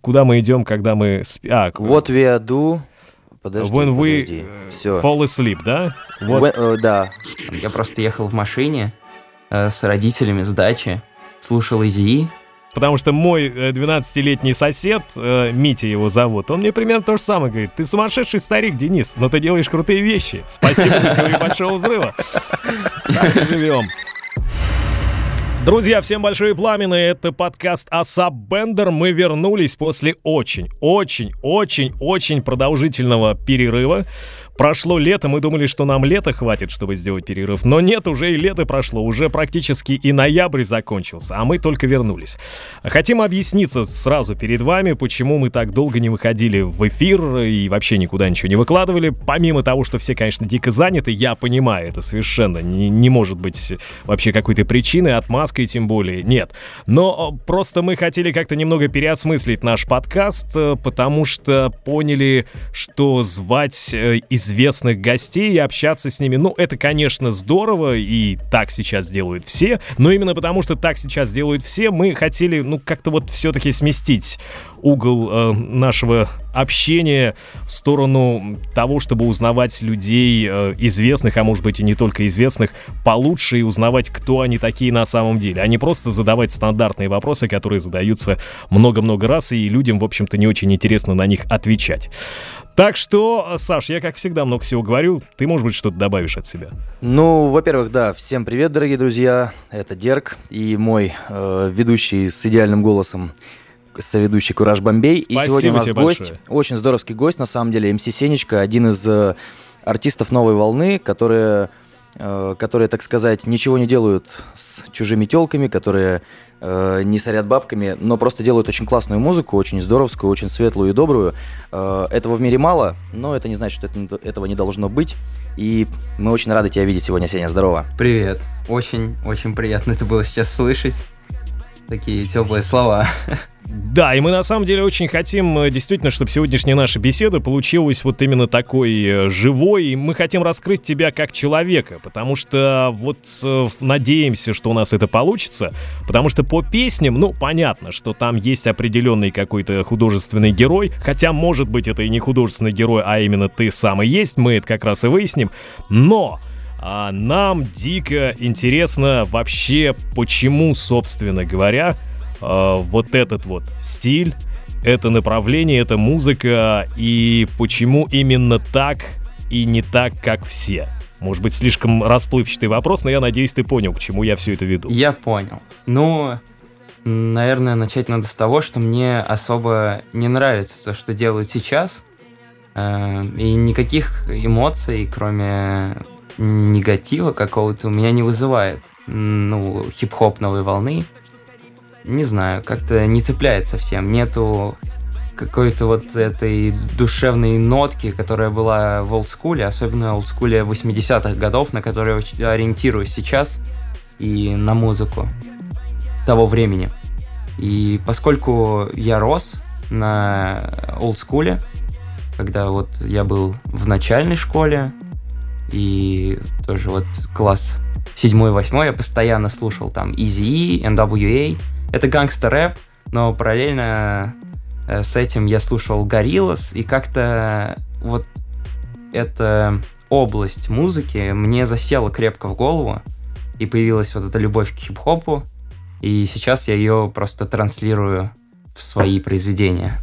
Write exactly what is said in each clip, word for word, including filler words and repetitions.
Куда мы идем, когда мы... Спи... А, What we are do... Подожди, When подожди. we Все. fall asleep, да? What... When, uh, да. Я просто ехал в машине э, с родителями с дачи, слушал Eazy-E. Потому что мой двенадцатилетний сосед, э, Mitya его зовут, он мне примерно то же самое говорит. Ты сумасшедший старик, Денис, но ты делаешь крутые вещи. Спасибо за теорию большого взрыва. Так и живем. Друзья, всем большое пламенное, это подкаст «Асап Бендер». Мы вернулись после очень-очень-очень-очень продолжительного перерыва. Прошло лето, мы думали, что нам лета хватит, чтобы сделать перерыв. Но нет, уже и лето прошло, уже практически и ноябрь закончился, а мы только вернулись. Хотим объясниться сразу перед вами, почему мы так долго не выходили в эфир и вообще никуда ничего не выкладывали. Помимо того, что все, конечно, дико заняты, я понимаю, это совершенно не, не может быть вообще какой-то причины, отмазкой тем более, нет. Но просто мы хотели как-то немного переосмыслить наш подкаст, потому что поняли, что звать из известных гостей и общаться с ними. Ну, это, конечно, здорово, и так сейчас делают все, но именно потому, что так сейчас делают все, мы хотели, ну, как-то вот все-таки сместить угол э, нашего общения в сторону того, чтобы узнавать людей э, известных, а может быть и не только известных, получше и узнавать, кто они такие на самом деле, а не просто задавать стандартные вопросы, которые задаются много-много раз, и людям, в общем-то, не очень интересно на них отвечать. Так что, Саш, я, как всегда, много всего говорю. Ты, может быть, что-то добавишь от себя? Ну, во-первых, да, всем привет, дорогие друзья. Это Дерг и мой э, ведущий с идеальным голосом, соведущий Кураж-Бамбей. И сегодня у нас гость, большое. Очень здоровский гость, на самом деле, эм эс Сенечка, один из э, артистов «Новой волны», которые, э, которые, так сказать, ничего не делают с чужими тёлками, которые э, не сорят бабками, но просто делают очень классную музыку, очень здоровскую, очень светлую и добрую. Э, этого в мире мало, но это не значит, что это, этого не должно быть. И мы очень рады тебя видеть сегодня, Сеня, здорово. Привет, очень-очень приятно это было сейчас слышать. Такие теплые слова. Да, и мы на самом деле очень хотим действительно, чтобы сегодняшняя наша беседа получилась вот именно такой живой, и мы хотим раскрыть тебя как человека, потому что вот надеемся, что у нас это получится, потому что по песням, ну, понятно, что там есть определенный какой-то художественный герой, хотя, может быть, это и не художественный герой, а именно ты сам и есть, мы это как раз и выясним, но... А нам дико интересно вообще, почему, собственно говоря, э, вот этот вот стиль, это направление, это музыка, и почему именно так и не так, как все. Может быть, слишком расплывчатый вопрос, но я надеюсь, ты понял, к чему я все это веду. Я понял. Ну, наверное, начать надо с того, что мне особо не нравится то, что делают сейчас, э, и никаких эмоций, кроме... негатива какого-то у меня не вызывает. Ну, хип-хоп новой волны. Не знаю, как-то не цепляет совсем. Нету какой-то вот этой душевной нотки, которая была в олдскуле, особенно в олдскуле восьмидесятых годов, на которую я ориентируюсь сейчас и на музыку того времени. И поскольку я рос на олдскуле, когда вот я был в начальной школе, и тоже вот класс седьмой-восьмой я постоянно слушал там Eazy-E, эн дабл ю эй. Это гангстер-рэп, но параллельно с этим я слушал Gorillaz. И как-то вот эта область музыки мне засела крепко в голову. И появилась вот эта любовь к хип-хопу. И сейчас я ее просто транслирую в свои произведения.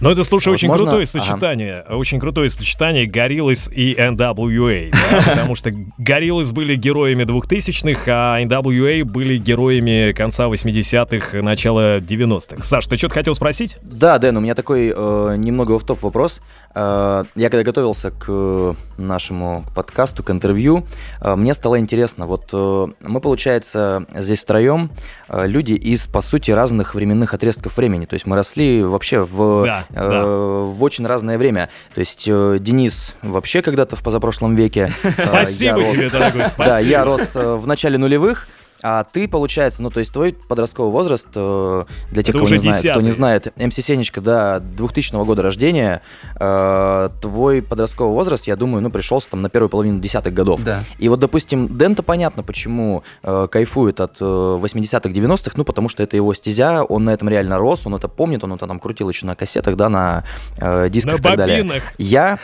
Ну, это, слушай, вот очень, можно... крутое сочетание, ага. очень крутое сочетание Gorillaz и эн дабл ю эй, да? Потому что Gorillaz были героями двухтысячных, а эн дабл ю эй были героями конца восьмидесятых, начала девяностых. Саш, ты что-то хотел спросить? Да, Дэн, у меня такой э, немного офф-топ вопрос. Э, я когда готовился к нашему подкасту, к интервью, э, мне стало интересно. Вот э, мы, получается, здесь втроем э, люди из, по сути, разных временных отрезков времени. То есть мы росли вообще в... Да. Да. Э, в очень разное время. То есть э, Денис вообще когда-то в позапрошлом веке. Спасибо тебе, дорогой, спасибо. Да, я рос в начале нулевых. А ты, получается, ну, то есть твой подростковый возраст, для тех, кто не знает, кто не знает, эм эс Сенечка, да, двухтысячного года рождения, э, твой подростковый возраст, я думаю, ну, пришелся там на первую половину десятых годов. Да. И вот, допустим, Дэн-то понятно, почему э, кайфует от э, восьмидесятых, девяностых, ну, потому что это его стезя, он на этом реально рос, он это помнит, он это там крутил еще на кассетах, да, на э, дисках на и так бобинах. Далее. Я,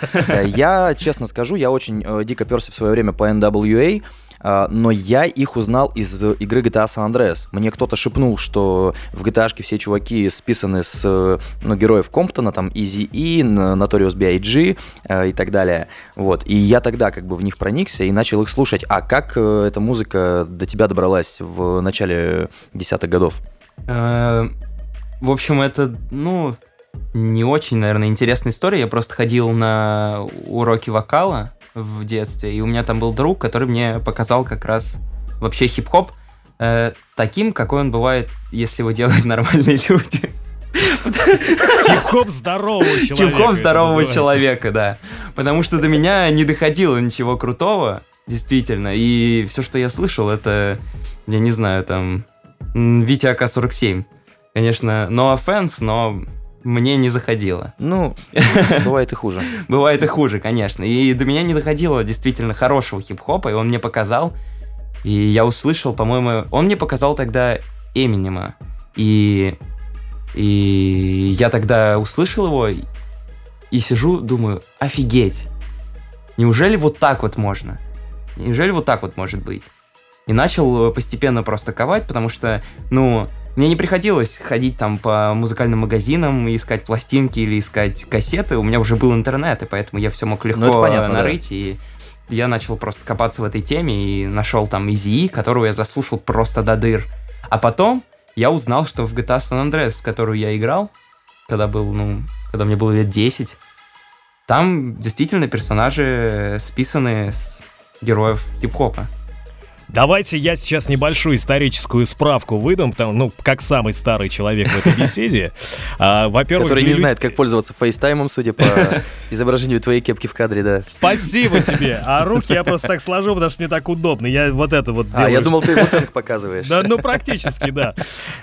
я, честно скажу, я очень э, дико перся в свое время по эн дабл ю эй, но я их узнал из игры джи ти эй San Andreas. Мне кто-то шепнул, что в джи ти эй-шке все чуваки списаны с, ну, героев Комптона, там Eazy-E, Notorious би ай джи и так далее. Вот. И я тогда как бы в них проникся и начал их слушать. А как эта музыка до тебя добралась в начале десятых годов? В общем, это, ну, не очень, наверное, интересная история. Я просто ходил на уроки вокала в детстве, и у меня там был друг, который мне показал как раз вообще хип-хоп э, таким, какой он бывает, если его делают нормальные люди. Хип-хоп здорового человека. Хип-хоп здорового человека, да. Потому что до меня не доходило ничего крутого, действительно, и все, что я слышал, это, я не знаю, там, Витя а ка сорок семь, конечно, no offense, но... Мне не заходило. Ну, бывает и хуже. Бывает и хуже, конечно. И до меня не доходило действительно хорошего хип-хопа, и он мне показал, и я услышал, по-моему... Он мне показал тогда Эминема, и... И я тогда услышал его, и, и сижу, думаю, офигеть! Неужели вот так вот можно? Неужели вот так вот может быть? И начал постепенно просто ковать, потому что, ну... Мне не приходилось ходить там по музыкальным магазинам и искать пластинки или искать кассеты. У меня уже был интернет, и поэтому я все мог легко ну, понятно, нарыть. Да. И я начал просто копаться в этой теме и нашел там Eazy-E, которую я заслушал просто до дыр. А потом я узнал, что в джи ти эй San Andreas, которую я играл, когда был, ну, когда мне было лет десять, там действительно персонажи списаны с героев хип-хопа. Давайте я сейчас небольшую историческую справку выдам, потому, ну, как самый старый человек в этой беседе. А, во-первых, который не людей... знает, как пользоваться фейстаймом, судя по изображению твоей кепки в кадре, да. Спасибо тебе. А руки я просто так сложу, потому что мне так удобно. Я вот это вот делаю. А, я думал, ты бутылку показываешь. Да, ну, практически, да.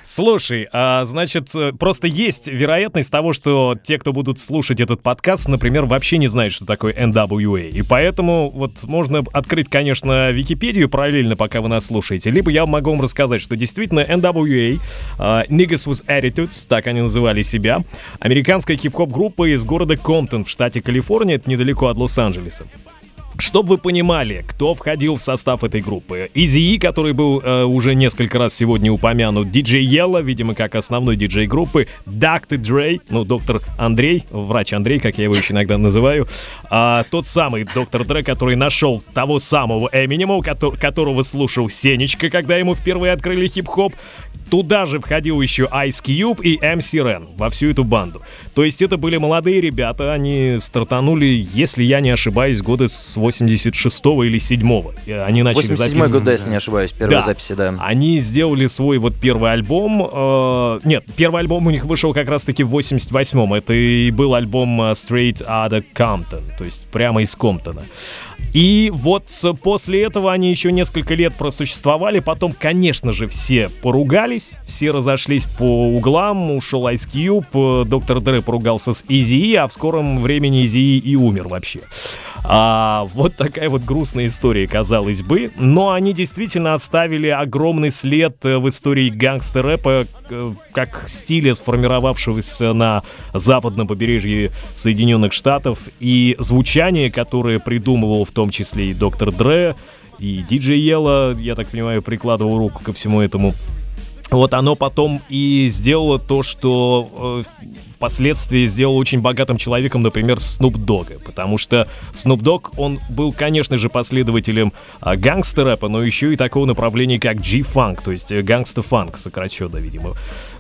Слушай, а, значит, просто есть вероятность того, что те, кто будут слушать этот подкаст, например, вообще не знают, что такое эн дабл ю эй. И поэтому вот можно открыть, конечно, Википедию параллельно, пока вы нас слушаете. Либо я могу вам рассказать, что действительно эн дабл ю эй, uh, Niggas with Attitudes, так они называли себя, американская хип-хоп-группа из города Комптон в штате Калифорния, это недалеко от Лос-Анджелеса. Чтобы вы понимали, кто входил в состав этой группы. Eazy-E, который был э, уже несколько раз сегодня упомянут, ди джей Yella, видимо, как основной диджей группы, доктор Dre, ну, доктор Андрей, врач Андрей, как я его еще иногда называю, э, тот самый доктор Dre, который нашел того самого Eminem, котор- которого слушал Сенечка, когда ему впервые открыли хип-хоп. Туда же входил еще Ice Cube и эм си Ren, во всю эту банду. То есть это были молодые ребята, они стартанули, если я не ошибаюсь, года с восемьдесят шестого или седьмого. Они начали записывать. восемьдесят седьмой год, да, если не ошибаюсь, первые да. записи, да. Они сделали свой вот первый альбом. Э, нет, первый альбом у них вышел как раз-таки в восемьдесят восьмом. Это и был альбом Straight Outta Compton, то есть прямо из Комптона. И вот после этого они еще несколько лет просуществовали, потом, конечно же, все поругались, все разошлись по углам, ушел Ice Cube, доктор Dre поругался с Eazy-E, а в скором времени Eazy-E и умер вообще. А, вот такая вот грустная история, казалось бы, но они действительно оставили огромный след в истории гангстер-рэпа, как стиля, сформировавшегося на западном побережье Соединенных Штатов, и звучание, которое придумывал в том числе и доктор Dre, и диджей Yella, я так понимаю, прикладывал руку ко всему этому. Вот оно потом и сделало то, что э, впоследствии сделало очень богатым человеком, например, Snoop Dogg. Потому что Snoop Dogg, он был, конечно же, последователем э, гангстер-рэпа, но еще и такого направления, как G-Funk, то есть э, гангстер-фанк, сокращенно, видимо.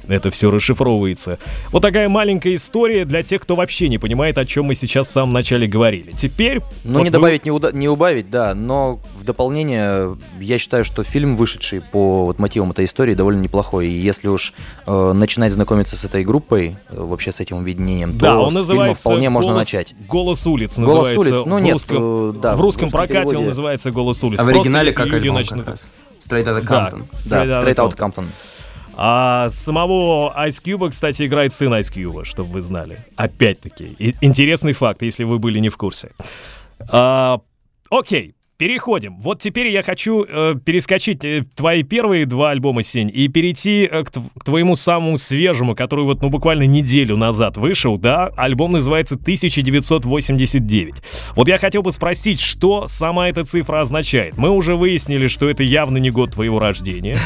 Это все расшифровывается. Вот такая маленькая история для тех, кто вообще не понимает, о чем мы сейчас в самом начале говорили. Теперь... Ну, вот не вы... добавить, не, уда... не убавить, да, но в дополнение я считаю, что фильм, вышедший по вот, мотивам этой истории, довольно неплохой. И если уж э, начинать знакомиться с этой группой, вообще с этим объединением, да, то он с фильма вполне «Голос... можно начать. «Голос улиц» называется. «Голос улиц», ну, в, нет, русском... Э, да, в русском прокате переводе... он называется «Голос улиц». А в оригинале как альбом, начнут... как раз. Straight Outta Compton. Да, Straight Outta Compton. А самого Ice Cube, кстати, играет сын Ice Cube, чтобы вы знали. Опять-таки, и- интересный факт, если вы были не в курсе. А, окей, переходим. Вот теперь я хочу э, перескочить э, твои первые два альбома, Сень, и перейти э, к, тв- к твоему самому свежему, который вот ну, буквально неделю назад вышел, да? Альбом называется тысяча девятьсот восемьдесят девять. Вот я хотел бы спросить, что сама эта цифра означает? Мы уже выяснили, что это явно не год твоего рождения.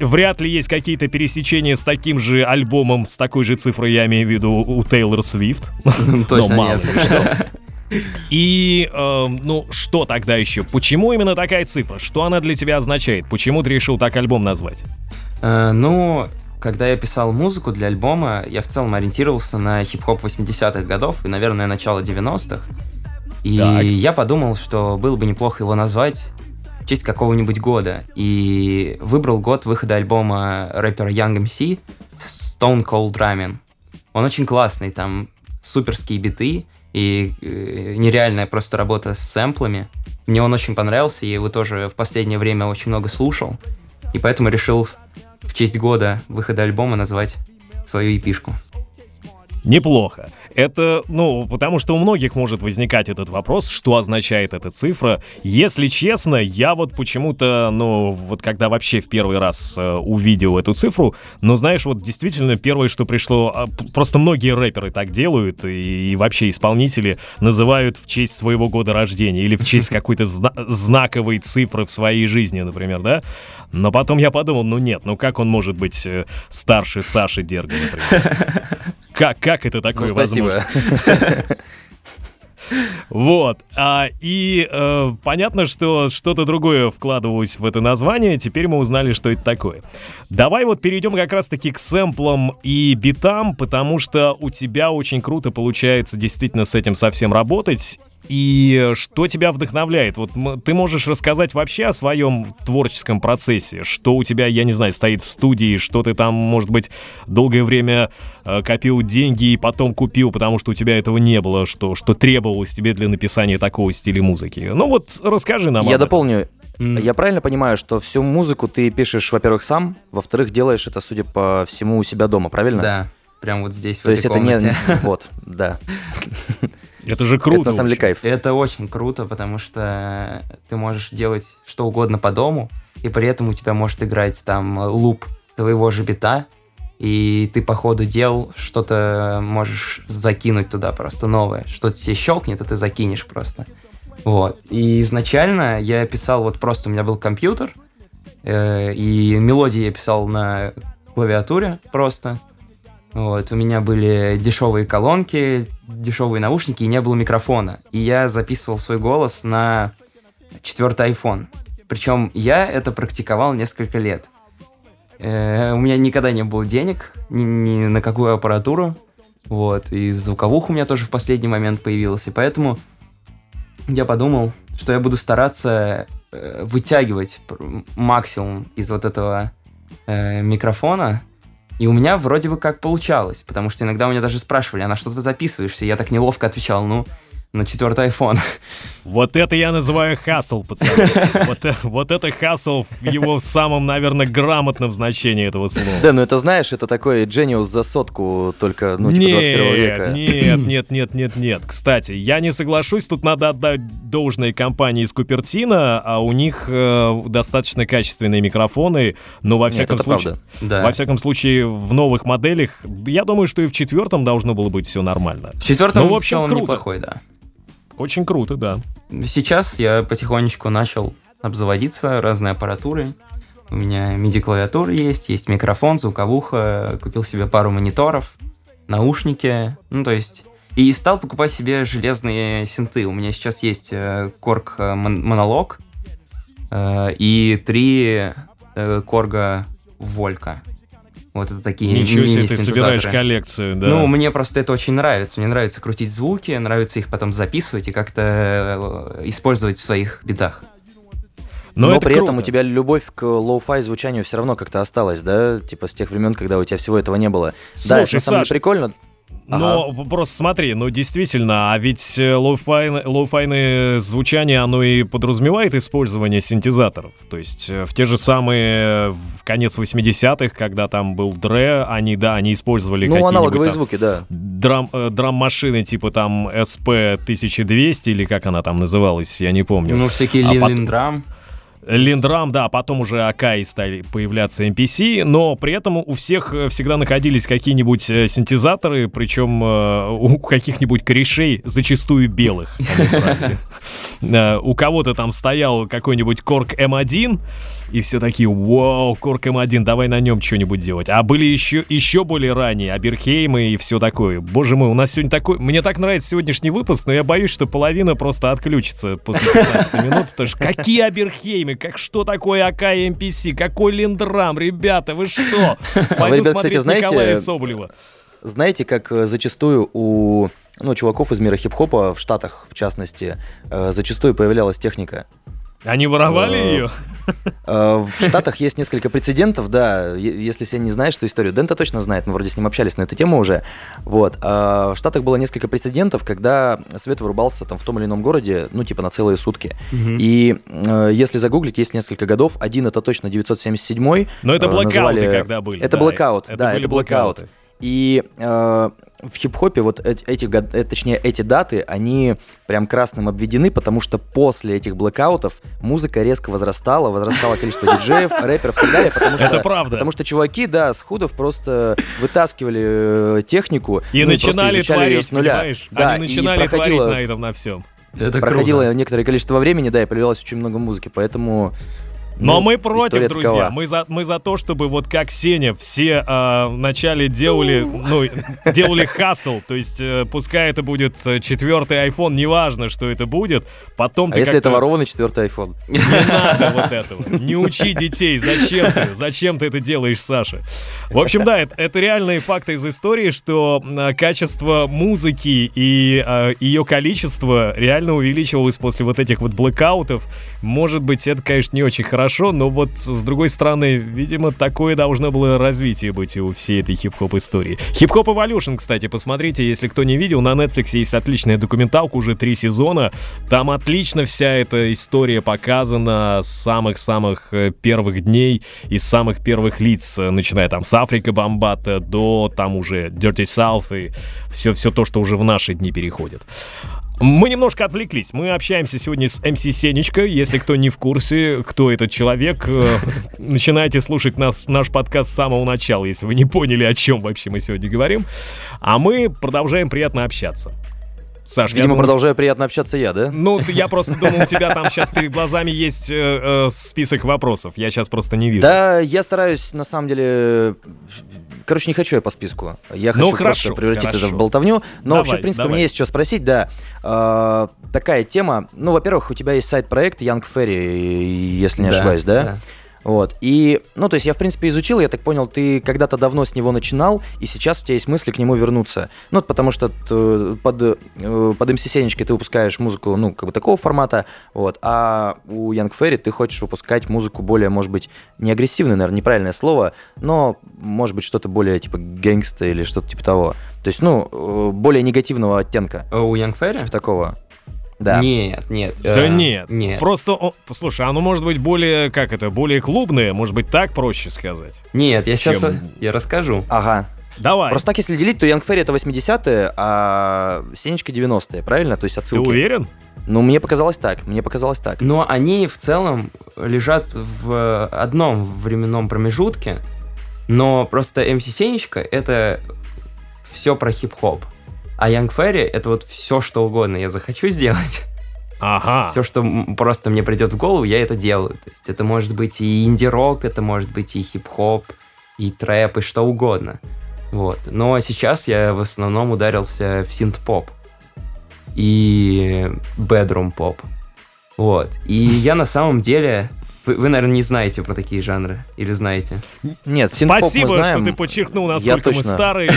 Вряд ли есть какие-то пересечения с таким же альбомом, с такой же цифрой, я имею в виду, у Тейлор Свифт. Точно нет. И, э, ну, что тогда еще? Почему именно такая цифра? Что она для тебя означает? Почему ты решил так альбом назвать? Э, ну, когда я писал музыку для альбома, я в целом ориентировался на хип-хоп восьмидесятых годов и, наверное, начало девяностых. И так. Я подумал, что было бы неплохо его назвать в честь какого-нибудь года. И выбрал год выхода альбома рэпера Young эм си Stone Cold Ramen. Он очень классный, там суперские биты и нереальная просто работа с сэмплами. Мне он очень понравился, я его тоже в последнее время очень много слушал, и поэтому решил в честь года выхода альбома назвать свою и пи-шку. Неплохо. Это, ну, потому что у многих может возникать этот вопрос, что означает эта цифра. Если честно, я вот почему-то, ну, вот когда вообще в первый раз э, увидел эту цифру, ну, знаешь, вот действительно первое, что пришло, просто многие рэперы так делают, и, и вообще исполнители называют в честь своего года рождения или в честь какой-то зна- знаковой цифры в своей жизни, например, да? Но потом я подумал, ну нет, ну как он может быть старше Саши Дерга, например? Как, как это такое ну, возможно? Вот. А, и э, понятно, что что-то другое вкладывалось в это название. Теперь мы узнали, что это такое. Давай вот перейдем как раз-таки к сэмплам и битам, потому что у тебя очень круто получается действительно с этим совсем работать. И что тебя вдохновляет? Вот ты можешь рассказать вообще о своем творческом процессе? Что у тебя, я не знаю, стоит в студии? Что ты там, может быть, долгое время копил деньги и потом купил, потому что у тебя этого не было, что, что требовалось тебе для написания такого стиля музыки? Ну вот расскажи нам об этом. Я дополню. Mm. Я правильно понимаю, что всю музыку ты пишешь, во-первых, сам, во-вторых, делаешь это, судя по всему, у себя дома, правильно? Да, прям вот здесь, в этой комнате. То есть это не... Вот, да. Это же круто. Это на самом деле кайф. Это очень круто, потому что ты можешь делать что угодно по дому, и при этом у тебя может играть там луп твоего же бита, и ты по ходу дел что-то можешь закинуть туда просто новое. Что-то тебе щелкнет, а ты закинешь просто. Вот. И изначально я писал вот просто, у меня был компьютер, э- и мелодии я писал на клавиатуре просто. Вот, у меня были дешевые колонки, дешевые наушники, и не было микрофона. И я записывал свой голос на четвертый iPhone. Причем я это практиковал несколько лет. Э, у меня никогда не было денег ни, ни на какую аппаратуру. Вот, и звуковуха у меня тоже в последний момент появилась. И поэтому я подумал, что я буду стараться э, вытягивать максимум из вот этого э, микрофона. И у меня вроде бы как получалось, потому что иногда у меня даже спрашивали, а на что ты записываешься? И я так неловко отвечал, ну, на четвертый iPhone. Вот это я называю хасл, пацаны. Вот это хасл в его самом, наверное, грамотном значении этого слова. Да, ну это, знаешь, это такой джениус за сотку, только, ну, типа двадцать первого века. Нет, нет, нет, нет, нет. Кстати, я не соглашусь, тут надо отдать должное компании из Купертино, а у них достаточно качественные микрофоны, но во всяком случае... Во всяком случае, в новых моделях, я думаю, что и в четвертом должно было быть все нормально. В четвертом в целом неплохой, да. Очень круто, да. Сейчас я потихонечку начал обзаводиться разной аппаратурой. У меня миди-клавиатура есть, есть микрофон, звуковуха, купил себе пару мониторов, наушники, ну то есть... И стал покупать себе железные синты. У меня сейчас есть корг монолог и три корга волька. Вот это такие мини-синтезаторы. Ничего себе, ты собираешь коллекцию, да. Ну, мне просто это очень нравится. Мне нравится крутить звуки, нравится их потом записывать и как-то использовать в своих битах. Но, Но при круто. этом у тебя любовь к лоу-фай звучанию все равно как-то осталась, да? Типа с тех времен, когда у тебя всего этого не было. Слушай, да, это на самом деле прикольно. Но ага. просто смотри, ну действительно, а ведь лоу-файное звучание, оно и подразумевает использование синтезаторов. То есть в те же самые, в конец восьмидесятых, когда там был Dre, они, да, они использовали ну, какие-нибудь... Ну, аналоговые там, звуки, да. Драм, драм-машины типа там эс пи тысяча двести, или как она там называлась, я не помню. Ну, всякие а лин-лин-драм. Линдрам, да, потом уже Акаи стали появляться эм пи си, но при этом у всех всегда находились какие-нибудь синтезаторы, причем э, у каких-нибудь корешей, зачастую белых. У кого-то там стоял какой-нибудь Корг эм один, и все такие: вау, Корг эм один, давай на нем что-нибудь делать. А были еще, еще более ранние, Аберхеймы и все такое. Боже мой, у нас сегодня такой... Мне так нравится сегодняшний выпуск, но я боюсь, что половина просто отключится после пятнадцати минут, потому что какие Аберхеймы? Как, что такое Акаи эм пи си? Какой линдрам? Ребята, вы что? Пойду вы, смотреть, кстати, знаете, Николая Соболева. Знаете, как зачастую у ну, чуваков из мира хип-хопа, в Штатах в частности, зачастую появлялась техника? Они воровали ее? В Штатах есть несколько прецедентов, да. Если я не знаешь эту историю, Дэн-то точно знает, мы вроде с ним общались на эту тему уже. Вот. В Штатах было несколько прецедентов, когда свет вырубался там в том или ином городе, ну, типа на целые сутки. Угу. И если загуглить, есть несколько годов. Один это точно девятьсот семьдесят седьмой. Но это блэкауты называли... когда были. Это да, блэкаут, это, да, это, это блэкауты. И э, в хип-хопе вот эти, точнее, эти даты, они прям красным обведены, потому что после этих блэкаутов музыка резко возрастала, возрастало количество диджеев, рэперов и так далее, потому что, это правда. Потому что чуваки, да, с худов просто вытаскивали технику и ну, начинали творить, с нуля. Понимаешь? Да, они начинали и проходило, творить на этом, на всем. Это проходило круто. Некоторое количество времени, да, и появилось очень много музыки, поэтому... Но ну, мы против, друзья, мы за, мы за то, чтобы вот как Сеня, все э, вначале делали, ну, делали хасл, то есть э, пускай это будет четвертый айфон, неважно, что это будет, потом... А если как-то... это ворованный четвертый айфон? Не надо вот этого, не учи детей, зачем ты, зачем ты это делаешь, Саша? В общем, да, это, это реальные факты из истории, что э, качество музыки и э, ее количество реально увеличивалось после вот этих вот блэкаутов, может быть, это, конечно, не очень хорошо. Хорошо, но вот с другой стороны, видимо, такое должно было развитие быть у всей этой хип-хоп-истории. Хип-хоп Evolution, кстати, посмотрите, если кто не видел, на Netflix есть отличная документалка, уже три сезона. Там отлично вся эта история показана с самых-самых первых дней и с самых первых лиц, начиная там с Африка Бомбата до там уже Dirty South и все-все то, что уже в наши дни переходит. Мы немножко отвлеклись. Мы общаемся сегодня с эм эс Сенечка. Если кто не в курсе, кто этот человек, начинайте слушать нас, наш подкаст с самого начала, если вы не поняли, о чем вообще мы сегодня говорим. А мы продолжаем приятно общаться. Саш, видимо, я думал, продолжаю приятно общаться я, да? Ну, я просто думал, у тебя там сейчас перед глазами есть э, э, список вопросов. Я сейчас просто не вижу. Да, я стараюсь, на самом деле... Короче, не хочу я по списку. Я хочу ну, хорошо, просто превратить хорошо. это в болтовню. Но давай, вообще, в принципе, давай. Мне есть что спросить, да. Э, такая тема. Ну, во-первых, у тебя есть сайт-проект Young Ferry, если не да, ошибаюсь, да? Да. Вот, и, ну, то есть я, в принципе, изучил, я так понял, ты когда-то давно с него начинал, и сейчас у тебя есть мысли к нему вернуться. Ну, потому что под, под эм эс Сенечкой ты выпускаешь музыку, ну, как бы такого формата, вот, а у Young Ferry ты хочешь выпускать музыку более, может быть, не агрессивную, наверное, неправильное слово, но, может быть, что-то более, типа, гэнгста или что-то типа того. То есть, ну, более негативного оттенка. У Young Ferry? Типа такого. Да. Нет, нет. Да э, нет. нет. Просто, о, слушай, оно может быть более, как это, более клубное, может быть, так проще сказать. Нет, я чем... сейчас я расскажу. Ага. Давай. Просто так, если делить, то Young Ferry это восьмидесятые, а Сенечка девяностые, правильно? То есть отсылки. Ты уверен? Ну, мне показалось так, мне показалось так. Но они в целом лежат в одном временном промежутке, но просто эм эс Сенечка это все про хип-хоп. А Young Ferry это вот все, что угодно я захочу сделать. Ага. Все, что просто мне придет в голову, я это делаю. То есть это может быть и инди-рок, это может быть и хип-хоп, и трэп, и что угодно. Вот. Но сейчас я в основном ударился в синт-поп и бедрум-поп. Вот. И я на самом деле Вы, вы, наверное, не знаете про такие жанры. Или знаете? Нет, синт-поп мы знаем. Спасибо, что ты подчеркнул, насколько мы старые.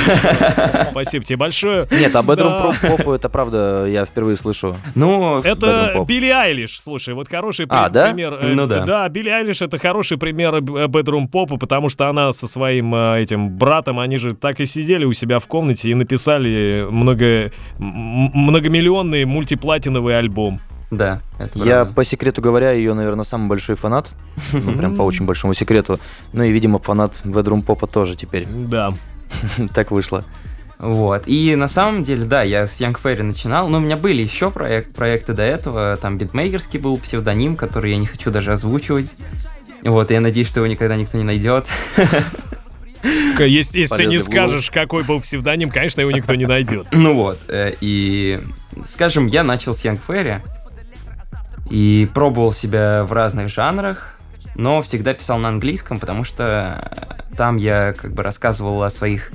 Спасибо тебе большое. Нет, об бедрум-поп это правда я впервые слышу. Это Билли Айлиш, слушай, вот хороший пример. Ну да? Да, Билли Айлиш — это хороший пример бедрум-попа, потому что она со своим этим братом, они же так и сидели у себя в комнате и написали много, многомиллионный мультиплатиновый альбом. Да, это я, по секрету говоря, ее, наверное, самый большой фанат. Ну, прям по очень большому секрету. Ну и, видимо, фанат бедрум-попа тоже теперь. Да. Так вышло. Вот. И на самом деле, да, я с Young Ferry начинал, но у меня были еще проект, проекты до этого. Там битмейкерский был псевдоним, который я не хочу даже озвучивать. Вот, и я надеюсь, что его никогда никто не найдет. Если, если ты не скажешь, какой был псевдоним, конечно, его никто не найдет. Ну вот, и, скажем, я начал с Young Ferry и пробовал себя в разных жанрах, но всегда писал на английском, потому что там я как бы рассказывал о своих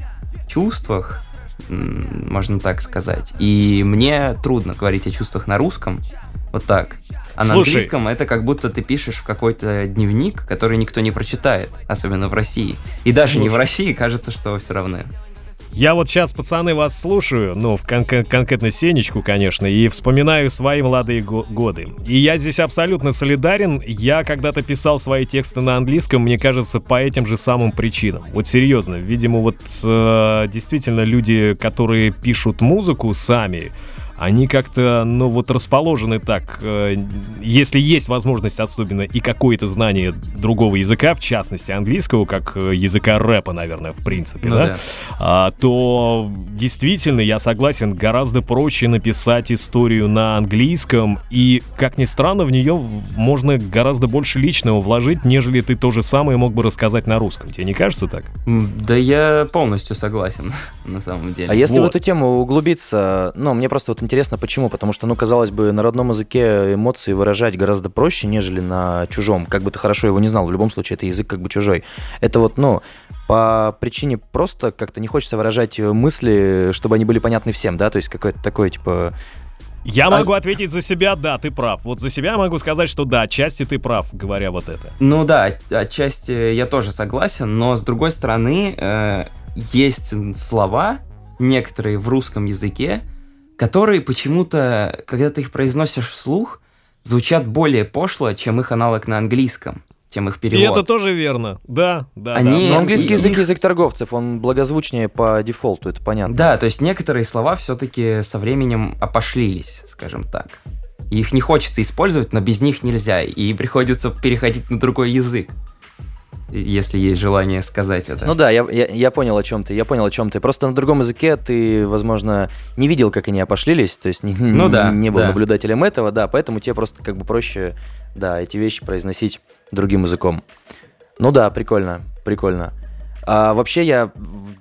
чувствах, можно так сказать, и мне трудно говорить о чувствах на русском, вот так. А Слушай. на английском это как будто ты пишешь в какой-то дневник, который никто не прочитает, особенно в России. И даже Слушай. не в России, кажется, что все равно. Я вот сейчас, пацаны, вас слушаю, ну, в кон- кон- конкретно Сенечку, конечно, и вспоминаю свои молодые го- годы. И я здесь абсолютно солидарен. Я когда-то писал свои тексты на английском, мне кажется, по этим же самым причинам. Вот серьезно, видимо, вот э, действительно люди, которые пишут музыку сами, они как-то, ну, вот расположены так. Э, если есть возможность, особенно, и какое-то знание другого языка, в частности английского, как языка рэпа, наверное, в принципе, ну, да? Да. А, то действительно, я согласен, гораздо проще написать историю на английском, и, как ни странно, в нее можно гораздо больше личного вложить, нежели ты то же самое мог бы рассказать на русском. Тебе не кажется так? Да я полностью согласен, на самом деле. А если вот. в эту тему углубиться, ну, мне просто вот интересно, почему? Потому что, ну, казалось бы, на родном языке эмоции выражать гораздо проще, нежели на чужом. Как бы ты хорошо его не знал, в любом случае, это язык как бы чужой. Это вот, ну, по причине просто как-то не хочется выражать мысли, чтобы они были понятны всем, да? То есть какое-то такое, типа... Я а... могу ответить за себя, да, ты прав. Вот за себя могу сказать, что да, отчасти ты прав, говоря вот это. Ну да, отчасти я тоже согласен, но с другой стороны, э, есть слова, некоторые в русском языке, которые почему-то, когда ты их произносишь вслух, звучат более пошло, чем их аналог на английском, чем их перевод. И это тоже верно, да, да. Они... да. Но английский язык — язык торговцев, он благозвучнее по дефолту, это понятно. Да, то есть некоторые слова все-таки со временем опошлились, скажем так. Их не хочется использовать, но без них нельзя, и приходится переходить на другой язык, если есть желание сказать это. Ну да, я, я, я понял, о чем ты, я понял, о чем ты. Просто на другом языке ты, возможно, не видел, как они опошлились, то есть не, ну да, не был да. наблюдателем этого, да, поэтому тебе просто как бы проще, да, эти вещи произносить другим языком. Ну да, прикольно, прикольно. А вообще я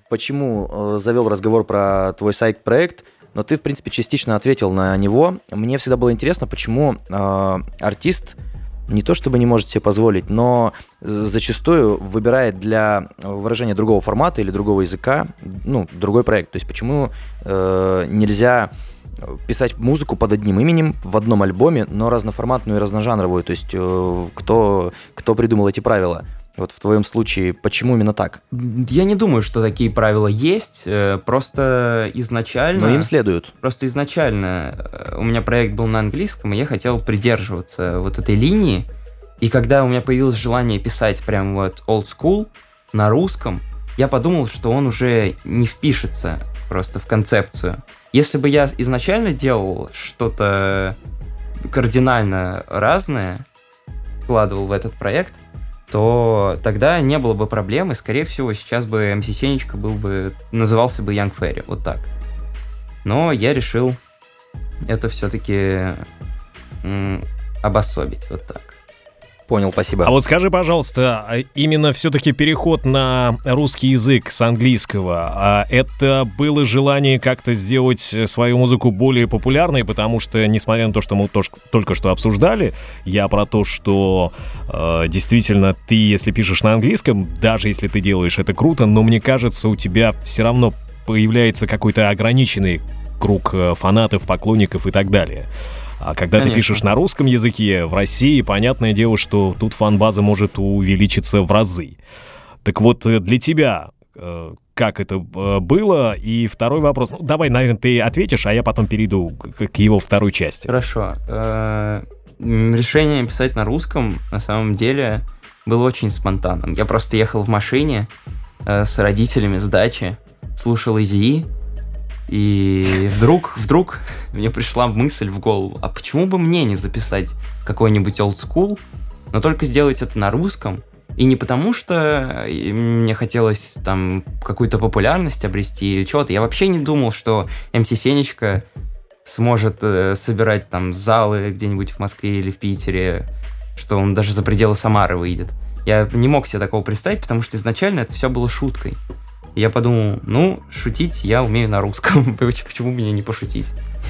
почему завел разговор про твой сайт-проект, но ты, в принципе, частично ответил на него. Мне всегда было интересно, почему э, артист... не то чтобы не может себе позволить, но зачастую выбирает для выражения другого формата или другого языка, ну, другой проект. То есть почему э, нельзя писать музыку под одним именем в одном альбоме, но разноформатную и разножанровую? То есть э, кто, кто придумал эти правила? Вот в твоем случае почему именно так? Я не думаю, что такие правила есть, просто изначально... Но им следует. Просто изначально у меня проект был на английском, и я хотел придерживаться вот этой линии, и когда у меня появилось желание писать прям вот old school на русском, я подумал, что он уже не впишется просто в концепцию. Если бы я изначально делал что-то кардинально разное, вкладывал в этот проект, то тогда не было бы проблем, и, скорее всего, сейчас бы эм эс Сенечка был бы, назывался бы Young Ferry, вот так. Но я решил это все-таки м- обособить, вот так. Понял, спасибо. А вот скажи, пожалуйста, именно все-таки переход на русский язык с английского, это было желание как-то сделать свою музыку более популярной, потому что, несмотря на то, что мы только что обсуждали, я про то, что э, действительно ты, если пишешь на английском, даже если ты делаешь это круто, но мне кажется, у тебя все равно появляется какой-то ограниченный круг фанатов, поклонников и так далее. А когда Конечно. Ты пишешь на русском языке, в России, понятное дело, что тут фан-база может увеличиться в разы. Так вот, для тебя как это было? И второй вопрос. Ну, давай, наверное, ты ответишь, а я потом перейду к его второй части. Хорошо. Решение писать на русском, на самом деле, было очень спонтанным. Я просто ехал в машине с родителями с дачи, слушал Eazy-E, и вдруг, вдруг мне пришла мысль в голову, а почему бы мне не записать какой-нибудь олдскул, но только сделать это на русском, и не потому, что мне хотелось там какую-то популярность обрести или чего-то. Я вообще не думал, что эм эс Сенечка сможет э, собирать там залы где-нибудь в Москве или в Питере, что он даже за пределы Самары выйдет. Я не мог себе такого представить, потому что изначально это все было шуткой. Я подумал, ну, шутить я умею на русском, почему мне не пошутить?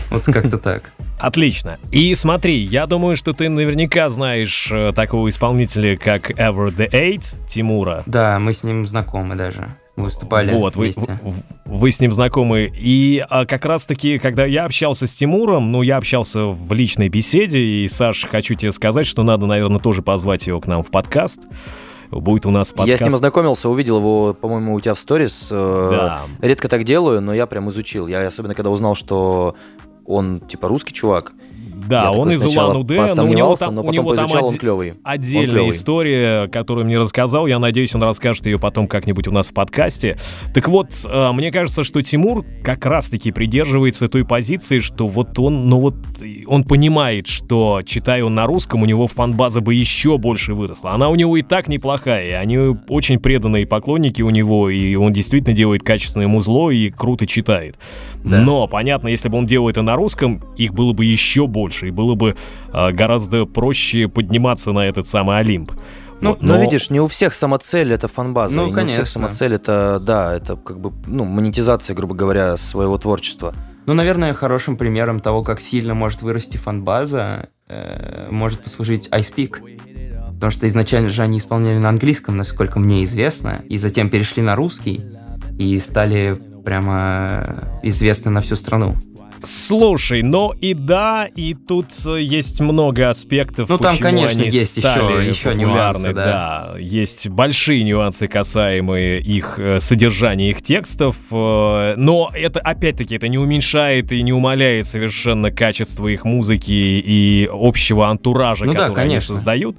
Вот как-то так. Отлично. И смотри, я думаю, что ты наверняка знаешь такого исполнителя, как Ever the Eight, Тимура. Да, мы с ним знакомы даже. Выступали вот, вместе. Вы, вы с ним знакомы. И а, как раз-таки, когда я общался с Тимуром, ну, я общался в личной беседе, и, Саш, хочу тебе сказать, что надо, наверное, тоже позвать его к нам в подкаст. Будет у нас подкаст. Я с ним ознакомился, увидел его, по-моему, у тебя в сторис. Да. Редко так делаю, но я прям изучил. Я особенно, когда узнал, что он, типа, русский чувак. Да, я он из Улан-Удэ, но у него там, но у него там изучал, оде- он отдельная он клевый. история, которую мне рассказал. Я надеюсь, он расскажет ее потом как-нибудь у нас в подкасте. Так вот, мне кажется, что Тимур как раз-таки придерживается той позиции, что вот он, ну вот, он понимает, что, читая он на русском, у него фан-база бы еще больше выросла. Она у него и так неплохая, они очень преданные поклонники у него, и он действительно делает качественное музло и круто читает. Да. Но, понятно, если бы он делал это на русском, их было бы еще больше. И было бы э, гораздо проще подниматься на этот самый Олимп. Ну, вот, но... но видишь, не у всех самоцель это фан-база. Ну, конечно. Не у всех самоцель это, да, это как бы, ну, монетизация, грубо говоря, своего творчества. Ну, наверное, хорошим примером того, как сильно может вырасти фан-база, э, может послужить Ice Cube. Потому что изначально же они исполняли на английском, насколько мне известно, и затем перешли на русский и стали прямо известны на всю страну. Слушай, ну и да, и тут есть много аспектов, ну, там, почему конечно, они есть стали еще, еще нюансы, да. да. Есть большие нюансы, касаемые их содержания, их текстов, но это, опять-таки, это не уменьшает и не умаляет совершенно качество их музыки и общего антуража, ну, который да, они создают.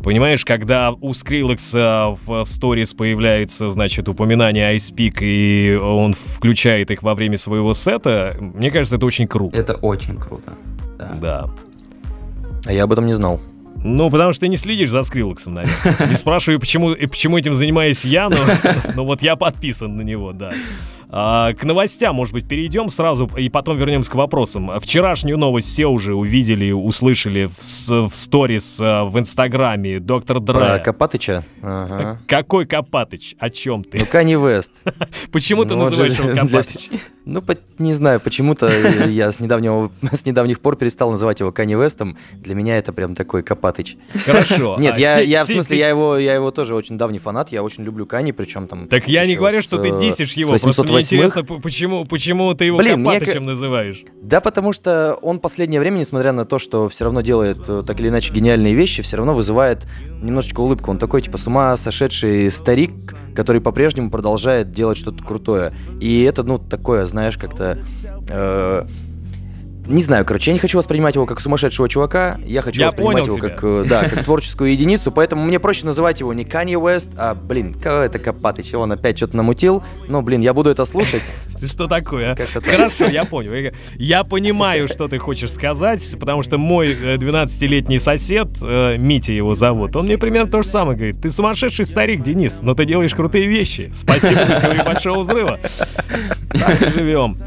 Понимаешь, когда у Скриллекса в сторис появляется, значит, упоминание Ice Peak, и он включает их во время своего сета, мне кажется, это очень круто. Это очень круто, да. Да. А я об этом не знал. Ну, потому что ты не следишь за Скриллексом, наверное. Не спрашиваю, почему, почему этим занимаюсь я, но, но вот я подписан на него, да. А, к новостям, может быть, перейдем сразу, и потом вернемся к вопросам. Вчерашнюю новость все уже увидели, услышали в, в сторис в Инстаграме доктор Dre. Про Копатыча? Ага. Какой Копатыч? О чем ты? Ну, Канье Вест. Почему ты называешь его Копатыч? Ну, не знаю, почему-то я с недавних пор перестал называть его Канье Вестом. Для меня это прям такой Копатыч. Хорошо. Нет, я в смысле, я его тоже очень давний фанат, я очень люблю Канье, причем там... Так я не говорю, что ты дисишь его, просто интересно, почему, почему ты его Блин, Копатычем мне... называешь? Да, потому что он в последнее время, несмотря на то, что все равно делает так или иначе гениальные вещи, все равно вызывает немножечко улыбку. Он такой, типа, с ума сошедший старик, который по-прежнему продолжает делать что-то крутое. И это, ну, такое, знаешь, как-то... Э- Не знаю, короче, я не хочу воспринимать его как сумасшедшего чувака, я хочу я воспринимать его как, да, как творческую единицу, поэтому мне проще называть его не Канье Уэст, а, блин, это Копатыч, он опять что-то намутил, но, блин, я буду это слушать. Что такое, а? Хорошо, я понял. Я понимаю, что ты хочешь сказать, потому что мой двенадцатилетний сосед, Mitya его зовут, он мне примерно то же самое говорит. Ты сумасшедший старик, Денис, но ты делаешь крутые вещи. Спасибо за теорию большого взрыва. Так и живем.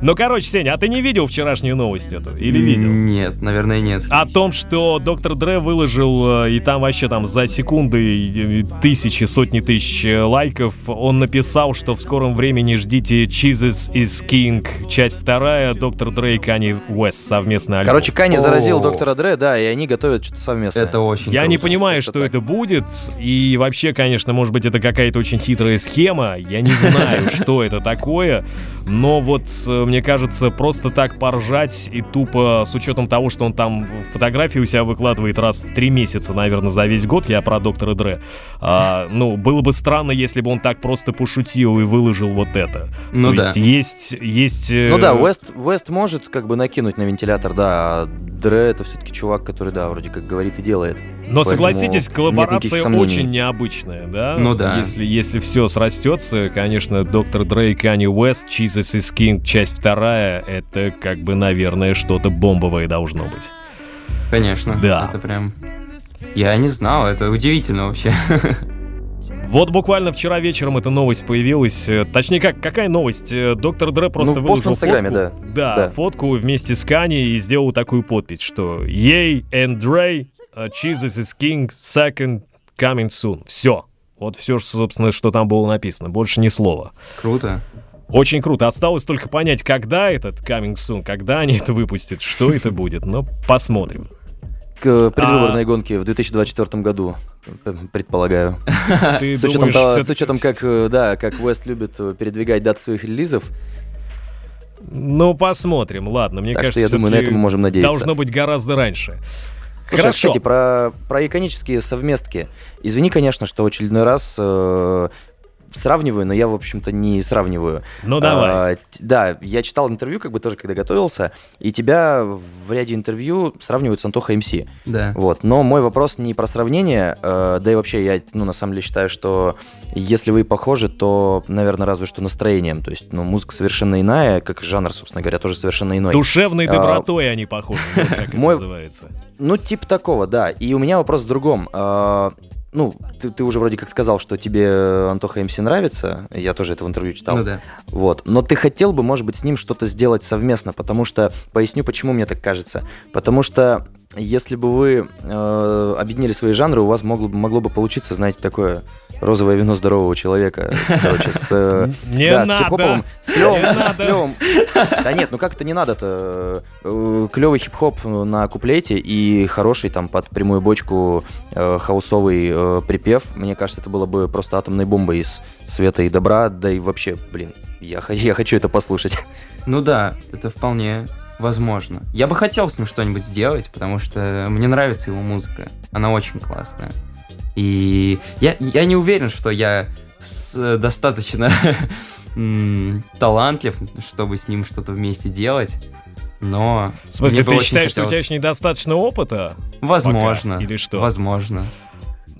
Ну, короче, Сеня, а ты не видел вчерашнюю новость эту? Или видел? Нет, наверное, нет. О том, что доктор Dre выложил, и там вообще там за секунды тысячи, сотни тысяч лайков, он написал, что в скором времени ждите Jesus Is King, часть вторая, доктор Dre и Канье Уэст совместно. Альбом. Короче, Канье заразил доктора Dre, да, и они готовят что-то совместное. Это очень Я круто. не понимаю, это что так. это будет, и вообще, конечно, может быть, это какая-то очень хитрая схема, я не знаю, что это такое, но вот, мне кажется, просто так поржать и тупо, с учетом того, что он там фотографии у себя выкладывает раз в три месяца, наверное, за весь год, я про доктора Dre, а, ну, было бы странно, если бы он так просто пошутил и выложил вот это. Ну, то да. есть, есть, есть... Ну да, Уэст, Уэст может как бы накинуть на вентилятор, да, а Dre это все-таки чувак, который, да, вроде как говорит и делает. Но согласитесь, коллаборация очень необычная, да? Ну да. Если, если все срастется, конечно, доктор Dre, Канье Вест, Jesus Is King, часть вторая, это как бы, наверное, что-то бомбовое должно быть. Конечно. Да. Это прям... Я не знал, это удивительно вообще. Вот буквально вчера вечером эта новость появилась. Точнее, как, какая новость? Доктор Dre просто ну, выложил фотку. Да. Да, да, фотку вместе с Канье и сделал такую подпись, что «Yay and Dre, Jesus is King, second coming soon». Все. Вот все, собственно, что там было написано. Больше ни слова. Круто. Очень круто. Осталось только понять, когда этот coming soon, когда они это выпустят, что это будет. Но посмотрим. К предвыборной а... гонке в две тысячи двадцать четвёртом году, предполагаю. Ты с, учетом думаешь, того, с учетом, как да, как Уэст любит передвигать даты своих релизов. Ну, посмотрим. Ладно, мне так кажется, что я думаю, на это мы можем надеяться. Должно быть гораздо раньше. Слушай, хорошо. Кстати, про, про иконические совместки. Извини, конечно, что в очередной раз э, сравниваю, но я, в общем-то, не сравниваю. Ну, давай. А, да, я читал интервью, как бы тоже, когда готовился, и тебя в ряде интервью сравнивают с Антоха эм эс. Да. Вот. Но мой вопрос не про сравнение, э, да и вообще я, ну, на самом деле считаю, что если вы похожи, то, наверное, разве что настроением. То есть, ну, музыка совершенно иная, как жанр, собственно говоря, тоже совершенно иной. Душевной добротой а, они похожи, как это называется. Ну, типа такого, да. И у меня вопрос в другом. Ну, ты, ты уже вроде как сказал, что тебе Антоха эм эс нравится. Я тоже это в интервью читал. Ну, да. Вот. Но ты хотел бы, может быть, с ним что-то сделать совместно, потому что... Поясню, почему мне так кажется. Потому что если бы вы э, объединили свои жанры, у вас могло, могло бы получиться, знаете, такое... розовое вино здорового человека. Короче, с, э, не да, надо. С хип-хопом. С клёвым, не с клёвым. Надо. Да нет, ну как это не надо-то? Клёвый хип-хоп на куплете и хороший там под прямую бочку э, хаусовый э, припев. Мне кажется, это было бы просто атомной бомбой из света и добра. Да и вообще, блин, я, я хочу это послушать. Ну да, это вполне возможно. Я бы хотел с ним что-нибудь сделать, потому что мне нравится его музыка. Она очень классная. И я, я не уверен, что я с, достаточно талантлив, чтобы с ним что-то вместе делать, но... В смысле, ты считаешь, хотелось... что у тебя еще недостаточно опыта? Возможно. Пока. Или что? Возможно.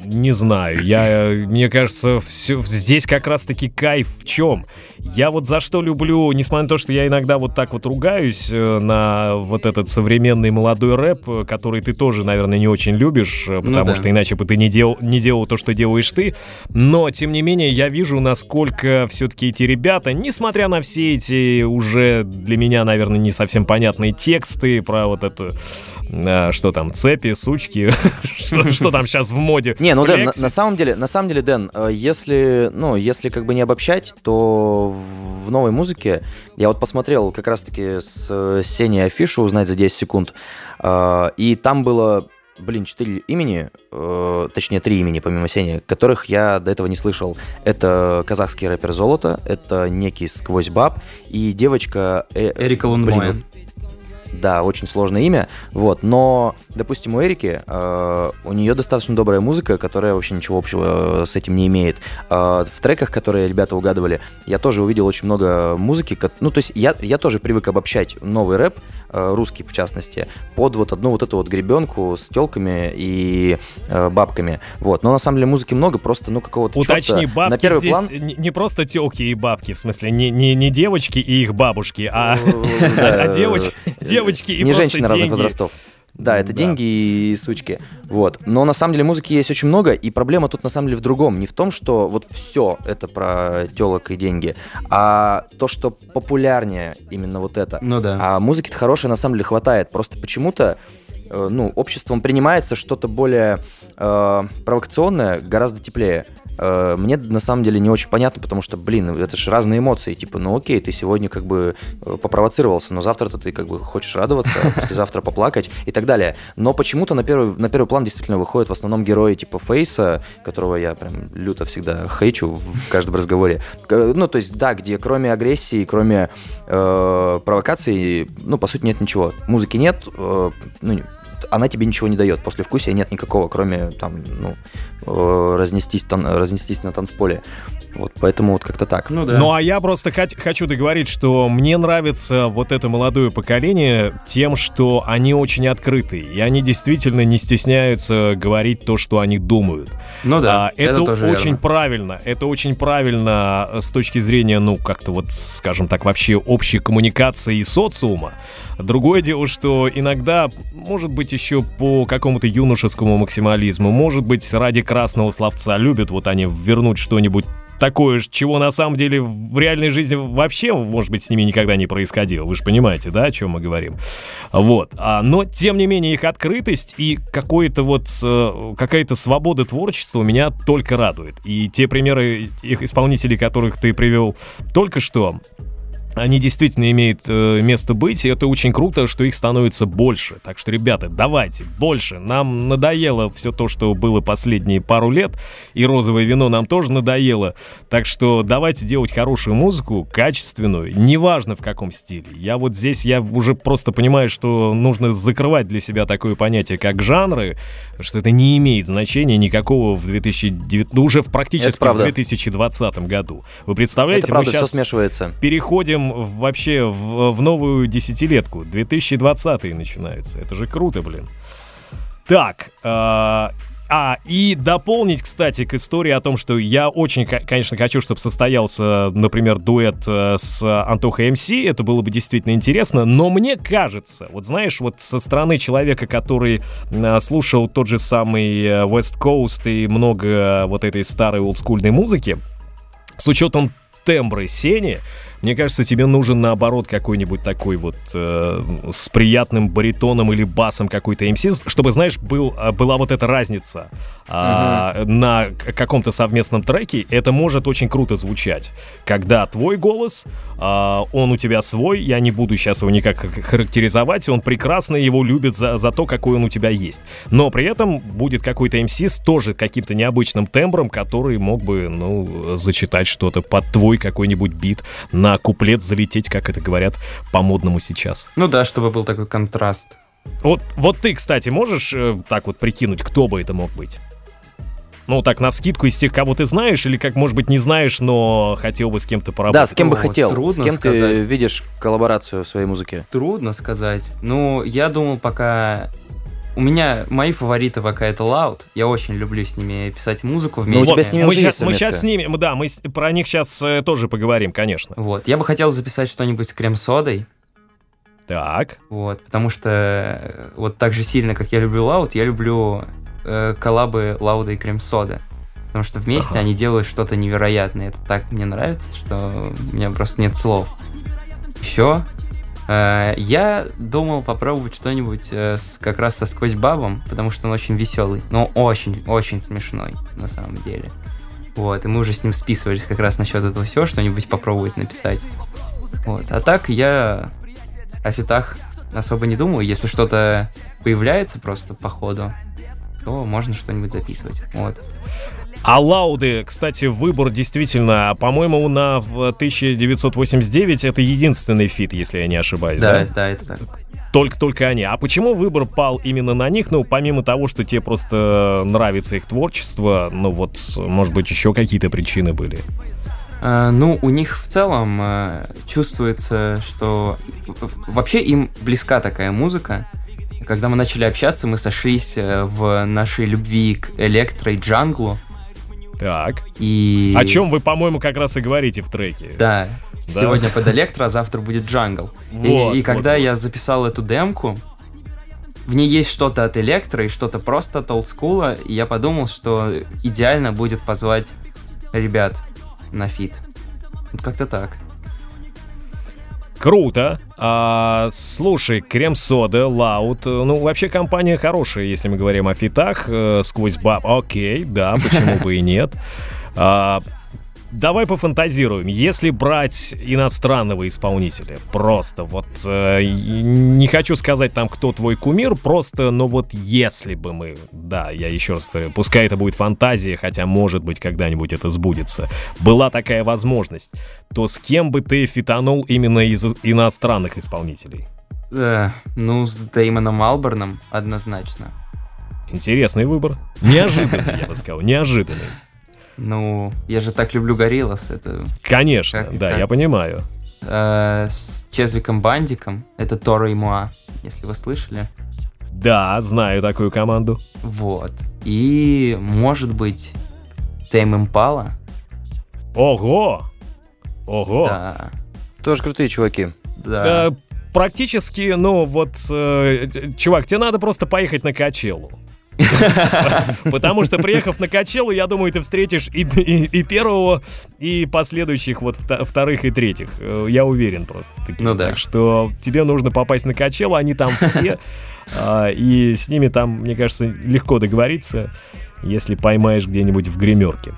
Не знаю, я, мне кажется, все, здесь как раз-таки кайф в чем. Я вот за что люблю, несмотря на то, что я иногда вот так вот ругаюсь на вот этот современный молодой рэп, который ты тоже, наверное, не очень любишь, потому ну да. что иначе бы ты не делал, не делал то, что делаешь ты. Но, тем не менее, я вижу, насколько все-таки эти ребята, несмотря на все эти уже для меня, наверное, не совсем понятные тексты про вот это, что там, цепи, сучки, что там сейчас в моде. Не, ну, Дэн, на, на самом деле, на самом деле, Дэн, если, ну, если как бы не обобщать, то в, в новой музыке, я вот посмотрел как раз-таки с Сеней афишу «Узнать за десять секунд», э, и там было, блин, четыре имени, э, точнее, три имени, помимо Сени, которых я до этого не слышал. Это казахский рэпер «Золото», это некий «Сквозь баб», и девочка... Э, Эрика Лундмоен. Да, очень сложное имя, вот, но, допустим, у Эрики, э, у нее достаточно добрая музыка, которая вообще ничего общего с этим не имеет. Э, в треках, которые ребята угадывали, я тоже увидел очень много музыки, ну, то есть я, я тоже привык обобщать новый рэп, э, русский в частности, под вот одну вот эту вот гребенку с телками и э, бабками, вот, но на самом деле музыки много, просто, ну, какого-то чёрта. Уточни, бабки на первый здесь план... не, не просто телки и бабки, в смысле, не, не, не девочки и их бабушки, а девочки... Девочки и не женщины деньги. Разных возрастов. Да, это да. деньги и сучки. Вот. Но на самом деле музыки есть очень много, и проблема тут на самом деле в другом. Не в том, что вот все это про телок и деньги, а то, что популярнее именно вот это. Ну да. А музыки-то хорошей на самом деле хватает. Просто почему-то ну, обществом принимается что-то более э, провокационное, гораздо теплее. мне на самом деле не очень понятно, потому что, блин, это же разные эмоции, типа, ну окей, ты сегодня как бы попровоцировался, но завтра-то ты как бы хочешь радоваться, а послезавтра поплакать и так далее. Но почему-то на первый, на первый план действительно выходят в основном герои типа Фейса, которого я прям люто всегда хейчу в каждом разговоре. Ну, то есть, да, где кроме агрессии, кроме э, провокации, ну, по сути, нет ничего. Музыки нет, э, ну, она тебе ничего не дает, послевкусия нет никакого, кроме там, ну, э, разнестись, тан- разнестись на танцполе. Вот, поэтому вот как-то так. Ну, да. Ну а я просто хот- хочу договорить, что мне нравится вот это молодое поколение тем, что они очень открыты, и они действительно не стесняются говорить то, что они думают. Ну да, а, это, это тоже очень верно. правильно, это очень правильно с точки зрения, ну, как-то вот, скажем так, вообще общей коммуникации и социума. Другое дело, что иногда, может быть, еще по какому-то юношескому максимализму, может быть, ради красного словца любят вот они вернуть что-нибудь такое, чего на самом деле в реальной жизни вообще, может быть, с ними никогда не происходило. Вы же понимаете, да, о чем мы говорим. Вот. А, но, тем не менее, их открытость и какое-то вот, какая-то свобода творчества меня только радует. И те примеры их исполнителей, которых ты привел только что, они действительно имеют э, место быть, и это очень круто, что их становится больше. Так что, ребята, давайте, больше. Нам надоело все то, что было последние пару лет, и розовое вино нам тоже надоело. Так что давайте делать хорошую музыку, качественную, неважно в каком стиле. Я вот здесь, я уже просто понимаю, что нужно закрывать для себя такое понятие, как жанры, что это не имеет значения никакого в две тысячи девятнадцатом, ну, уже практически в две тысячи двадцатом году. Вы представляете, это правда, мы сейчас все смешивается. Переходим вообще в, в новую десятилетку. две тысячи двадцатый начинается. Это же круто, блин. Так, э- а, и дополнить, кстати, к истории о том, что я очень, конечно, хочу, чтобы состоялся, например, дуэт с Антохой МС. Это было бы действительно интересно. Но мне кажется, вот знаешь, вот со стороны человека, который слушал тот же самый West Coast и много вот этой старой олдскульной музыки, с учетом тембры Сени, мне кажется, тебе нужен, наоборот, какой-нибудь такой вот э, с приятным баритоном или басом какой-то МС, чтобы, знаешь, был, была вот эта разница э, mm-hmm. на каком-то совместном треке. Это может очень круто звучать, когда твой голос, э, он у тебя свой, я не буду сейчас его никак характеризовать, он прекрасно, его любит за, за то, какой он у тебя есть. Но при этом будет какой-то МС с тоже каким-то необычным тембром, который мог бы, ну, зачитать что-то под твой какой-нибудь бит, на на куплет залететь, как это говорят по-модному сейчас. Ну да, чтобы был такой контраст. Вот, вот ты, кстати, можешь э, так вот прикинуть, кто бы это мог быть? Ну так, навскидку, из тех, кого ты знаешь, или как, может быть, не знаешь, но хотел бы с кем-то поработать. Да, с кем бы хотел. Трудно с кем сказать. Ты видишь коллаборацию в своей музыке? Трудно сказать. Ну, я думал, пока... У меня мои фавориты пока это Loud. Я очень люблю с ними писать музыку вместе. Вот, мы сейчас, мы сейчас с ними, да, мы с, про них сейчас э, тоже поговорим, конечно. Вот, я бы хотел записать что-нибудь с крем-содой. Так. Вот, потому что вот так же сильно, как я люблю Loud, я люблю э, коллабы Loud и крем-соды. Потому что вместе ага. они делают что-то невероятное. Это так мне нравится, что у меня просто нет слов. Еще... Я думал попробовать что-нибудь с, как раз со Сквозь Бабом, потому что он очень веселый, но очень-очень смешной на самом деле. Вот, и мы уже с ним списывались как раз насчет этого всего, что-нибудь попробовать написать. Вот, а так я о фитах особо не думаю, если что-то появляется просто по ходу, то можно что-нибудь записывать, вот. А Лауды, кстати, выбор действительно, по-моему, на тысяча девятьсот восемьдесят девятом это единственный фит, если я не ошибаюсь. Да, да, да, это так. Только-только они. А почему выбор пал именно на них? Ну, помимо того, что тебе просто нравится их творчество, ну вот, может быть, еще какие-то причины были? А, ну, у них в целом а, чувствуется, что вообще им близка такая музыка. Когда мы начали общаться, мы сошлись в нашей любви к электро и джанглу. Так. И... О чем вы, по-моему, как раз и говорите в треке. Да. да. Сегодня под электро, а завтра будет джангл. Вот, и и вот, когда вот. я записал эту демку, в ней есть что-то от электро и что-то просто от олдскула, и я подумал, что идеально будет позвать ребят на фит. Вот как-то так. Круто. А, слушай, крем-сода, Лаут. Ну, вообще компания хорошая, если мы говорим о фитах. Э, Сквозь Баб. Окей, да, почему бы и нет. А, давай пофантазируем. Если брать иностранного исполнителя, просто вот э, не хочу сказать там, кто твой кумир, просто, но вот если бы мы, да, я еще раз, пускай это будет фантазия, хотя может быть когда-нибудь это сбудется, была такая возможность, то с кем бы ты фитанул именно из иностранных исполнителей? Э, ну, с Дэймоном Алборном однозначно. Интересный выбор. Неожиданный, я бы сказал, неожиданный. Ну, я же так люблю Gorillaz, это... Конечно, как, да, как... я понимаю. Э-э, с Чезвиком Бандиком, это Toro и Moa, если вы слышали. Да, знаю такую команду. Вот. И, может быть, Tame Impala. Ого! Ого! Да. Тоже крутые чуваки. Да. Э-э, практически, ну, вот, э, чувак, тебе надо просто поехать на Качелу. Потому что, приехав на Качелу, я думаю, ты встретишь и, и, и первого, и последующих, вот вторых и третьих. Я уверен просто. Ну, да. Так что тебе нужно попасть на Качелу, они там все. И с ними там, мне кажется, легко договориться, если поймаешь где-нибудь в гримерке.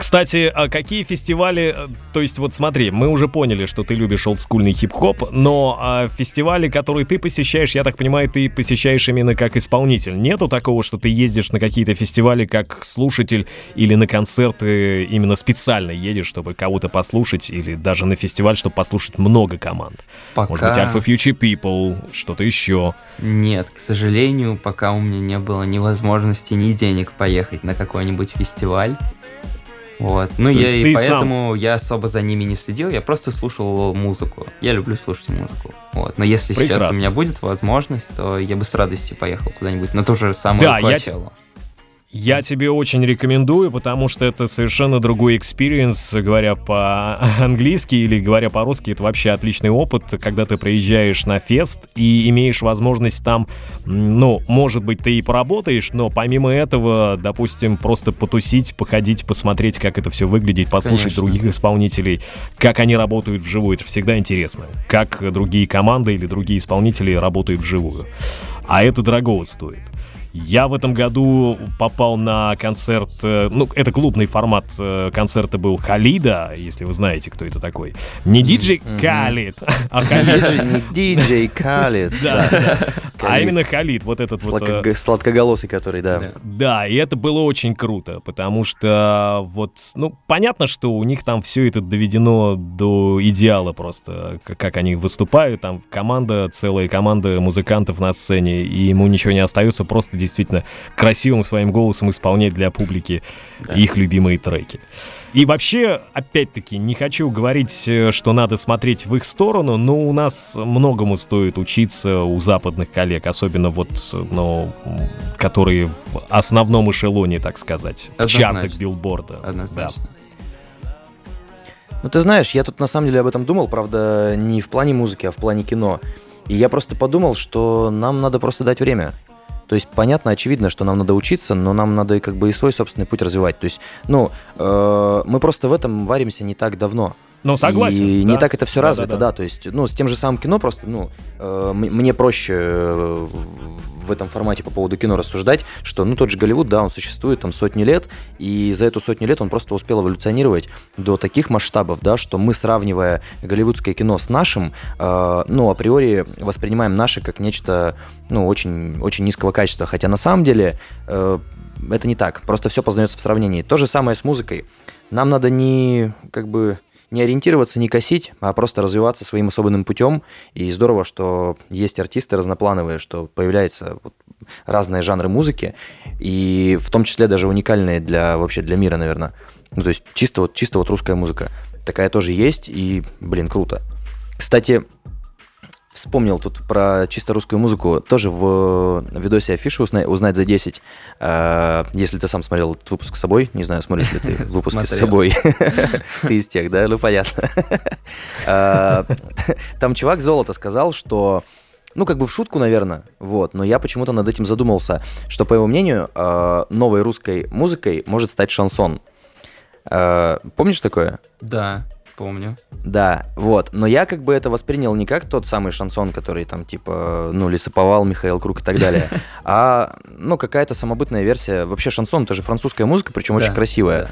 Кстати, а какие фестивали... То есть, вот смотри, мы уже поняли, что ты любишь олдскульный хип-хоп, но а, фестивали, которые ты посещаешь, я так понимаю, ты посещаешь именно как исполнитель. Нету такого, что ты ездишь на какие-то фестивали как слушатель или на концерты именно специально едешь, чтобы кого-то послушать, или даже на фестиваль, чтобы послушать много команд? Пока... Может быть, Alpha Future People, что-то еще? Нет, к сожалению, пока у меня не было ни возможности, ни денег поехать на какой-нибудь фестиваль. Вот. Ну, я, и поэтому сам... я особо за ними не следил, я просто слушал музыку. Я люблю слушать музыку. Вот. Но если Прекрасно. Сейчас у меня будет возможность, то я бы с радостью поехал куда-нибудь на ту же самую да, Качелу. Я тебе очень рекомендую, потому что это совершенно другой экспириенс, говоря по-английски или говоря по-русски, это вообще отличный опыт, когда ты приезжаешь на фест и имеешь возможность там, ну, может быть, ты и поработаешь, но помимо этого, допустим, просто потусить, походить, посмотреть, как это все выглядит, послушать Конечно. Других исполнителей, как они работают вживую, это всегда интересно, как другие команды или другие исполнители работают вживую, а это дорого стоит. Я в этом году попал на концерт, ну, это клубный формат концерта был Халида, если вы знаете, кто это такой. Не диджей Халид, mm-hmm. а Халид. Не диджей Халид. А именно Халид, вот этот Сладко- вот... Сладкоголосый который, да. Да, и это было очень круто, потому что вот, ну, понятно, что у них там все это доведено до идеала просто, как они выступают, там команда, целая команда музыкантов на сцене, и ему ничего не остается, просто действительно красивым своим голосом исполнять для публики да. их любимые треки. И вообще, опять-таки, не хочу говорить, что надо смотреть в их сторону, но у нас многому стоит учиться у западных коллег, особенно вот, ну, которые в основном эшелоне, так сказать, в Однозначно. Чартах билборда. Однозначно. Да. Ну, ты знаешь, я тут на самом деле об этом думал, правда, не в плане музыки, а в плане кино. И я просто подумал, что нам надо просто дать время. То есть, понятно, очевидно, что нам надо учиться, но нам надо как бы и свой собственный путь развивать. То есть, ну, э, мы просто в этом варимся не так давно. Ну, согласен. И да. не так это все да, развито, да, да. да. То есть, ну, с тем же самым кино просто, ну, э, мне проще э, в этом формате по поводу кино рассуждать, что, ну, тот же Голливуд, да, он существует там сотни лет, и за эту сотню лет он просто успел эволюционировать до таких масштабов, да, что мы, сравнивая голливудское кино с нашим, э, ну, априори воспринимаем наше как нечто, ну, очень, очень низкого качества. Хотя на самом деле э, это не так. Просто все познается в сравнении. То же самое с музыкой. Нам надо не, как бы... не ориентироваться, не косить, а просто развиваться своим особенным путем. И здорово, что есть артисты разноплановые, что появляются вот разные жанры музыки, и в том числе даже уникальные для, вообще для мира, наверное. Ну, то есть чисто вот, чисто вот русская музыка. Такая тоже есть, и, блин, круто. Кстати, вспомнил тут про чисто русскую музыку. Тоже в видосе афишу «Узнать за десять». Если ты сам смотрел этот выпуск с собой, не знаю, смотришь ли ты выпуски с собой. Ты из тех, да? Ну, понятно. Там чувак Золото сказал, что... Ну, как бы в шутку, наверное, вот. Но я почему-то над этим задумался, что, по его мнению, новой русской музыкой может стать шансон. Помнишь такое? Да. помню. Да, вот. Но я как бы это воспринял не как тот самый шансон, который там типа, ну, Лесоповал, Михаил Круг и так далее, а, ну, какая-то самобытная версия. Вообще шансон — это же французская музыка, причем очень красивая.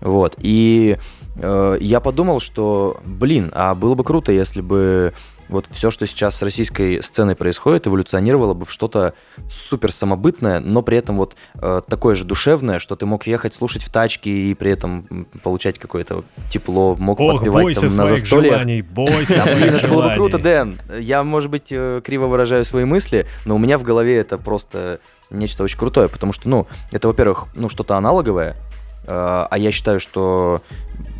Вот. И э, я подумал, что, блин, а было бы круто, если бы вот все, что сейчас с российской сценой происходит, эволюционировало бы в что-то супер самобытное, но при этом вот э, такое же душевное, что ты мог ехать слушать в тачке и при этом получать какое-то тепло, мог Ох, подпевать там на застольях. Бойся своих желаний. Это было бы круто, Дэн. Я, может быть, криво выражаю свои мысли, но у меня в голове это просто нечто очень крутое, потому что, ну, это, во-первых, ну, что-то аналоговое. А я считаю, что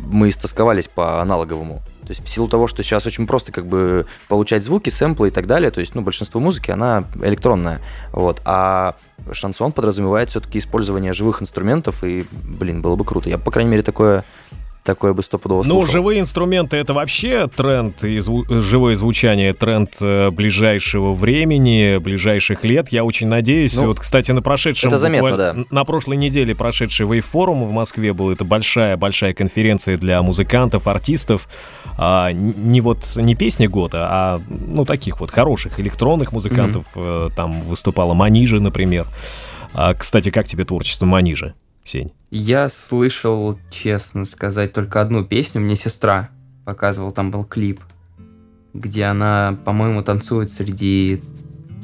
мы истосковались по аналоговому. То есть в силу того, что сейчас очень просто как бы получать звуки, сэмплы и так далее, то есть, ну, большинство музыки, она электронная. Вот. А шансон подразумевает все-таки использование живых инструментов, и, блин, было бы круто. Я, по крайней мере, такое... Такое бы стопудово слушал. Ну, живые инструменты — это вообще тренд, и зву- живое звучание — тренд э, ближайшего времени, ближайших лет. Я очень надеюсь. Ну, вот, кстати, на прошедшем... Это заметно, да. На прошлой неделе прошедший Wave-форум в Москве был. Это большая-большая конференция для музыкантов, артистов. А, не вот не песни года, а, ну, таких вот хороших электронных музыкантов. Mm-hmm. Там выступала Манижа, например. А, кстати, как тебе творчество Манижи? Сень. Я слышал, честно сказать, только одну песню. Мне сестра показывала, там был клип, где она, по-моему, танцует среди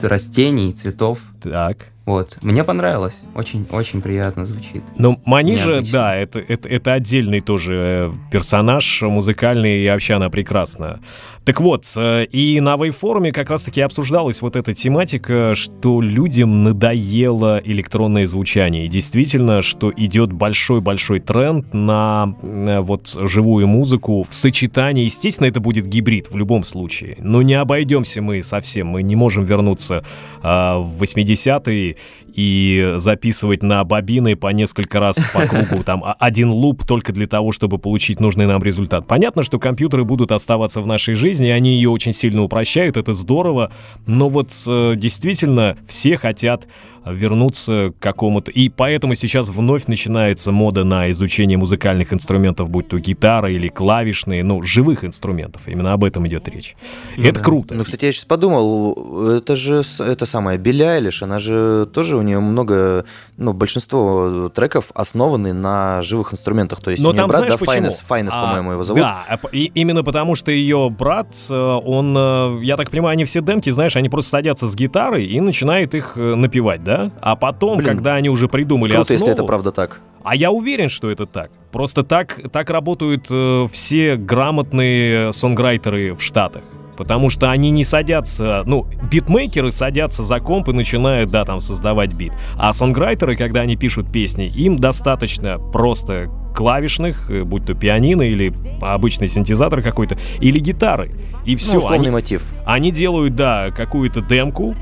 растений, цветов. Так. Вот. Мне понравилось. Очень-очень приятно звучит. Ну, Манижа, да, это, это, это отдельный тоже персонаж музыкальный, и вообще она прекрасна. Так вот, и на Вейв-форуме как раз-таки обсуждалась вот эта тематика, что людям надоело электронное звучание. И действительно, что идет большой-большой тренд на вот живую музыку в сочетании. Естественно, это будет гибрид в любом случае. Но не обойдемся мы совсем. Мы не можем вернуться а, в восьмидесятые и записывать на бобины по несколько раз по кругу там один луп только для того, чтобы получить нужный нам результат. Понятно, что компьютеры будут оставаться в нашей жизни, они ее очень сильно упрощают, это здорово, но вот действительно все хотят вернуться к какому-то... И поэтому сейчас вновь начинается мода на изучение музыкальных инструментов, будь то гитара или клавишные, ну, живых инструментов. Именно об этом идет речь. Ну, это да. Круто. Ну, кстати, я сейчас подумал, это же это самая Билли Айлиш, она же тоже, у нее много, ну, большинство треков основаны на живых инструментах. То есть но у нее там, брат, знаешь, да, Finest, Finest, а, по-моему, его зовут. Да, и именно потому, что ее брат, он, я так понимаю, они все демки, знаешь, они просто садятся с гитарой и начинают их напевать, да? А потом, блин, когда они уже придумали круто, основу... Круто, если это правда так. А я уверен, что это так. Просто так, так работают э, все грамотные сонграйтеры в Штатах. Потому что они не садятся... Ну, битмейкеры садятся за комп и начинают, да, там, создавать бит. А сонграйтеры, когда они пишут песни, им достаточно просто клавишных, будь то пианино или обычный синтезатор какой-то, или гитары. И все. Ну, условный они, мотив. Они делают, да, какую-то демку,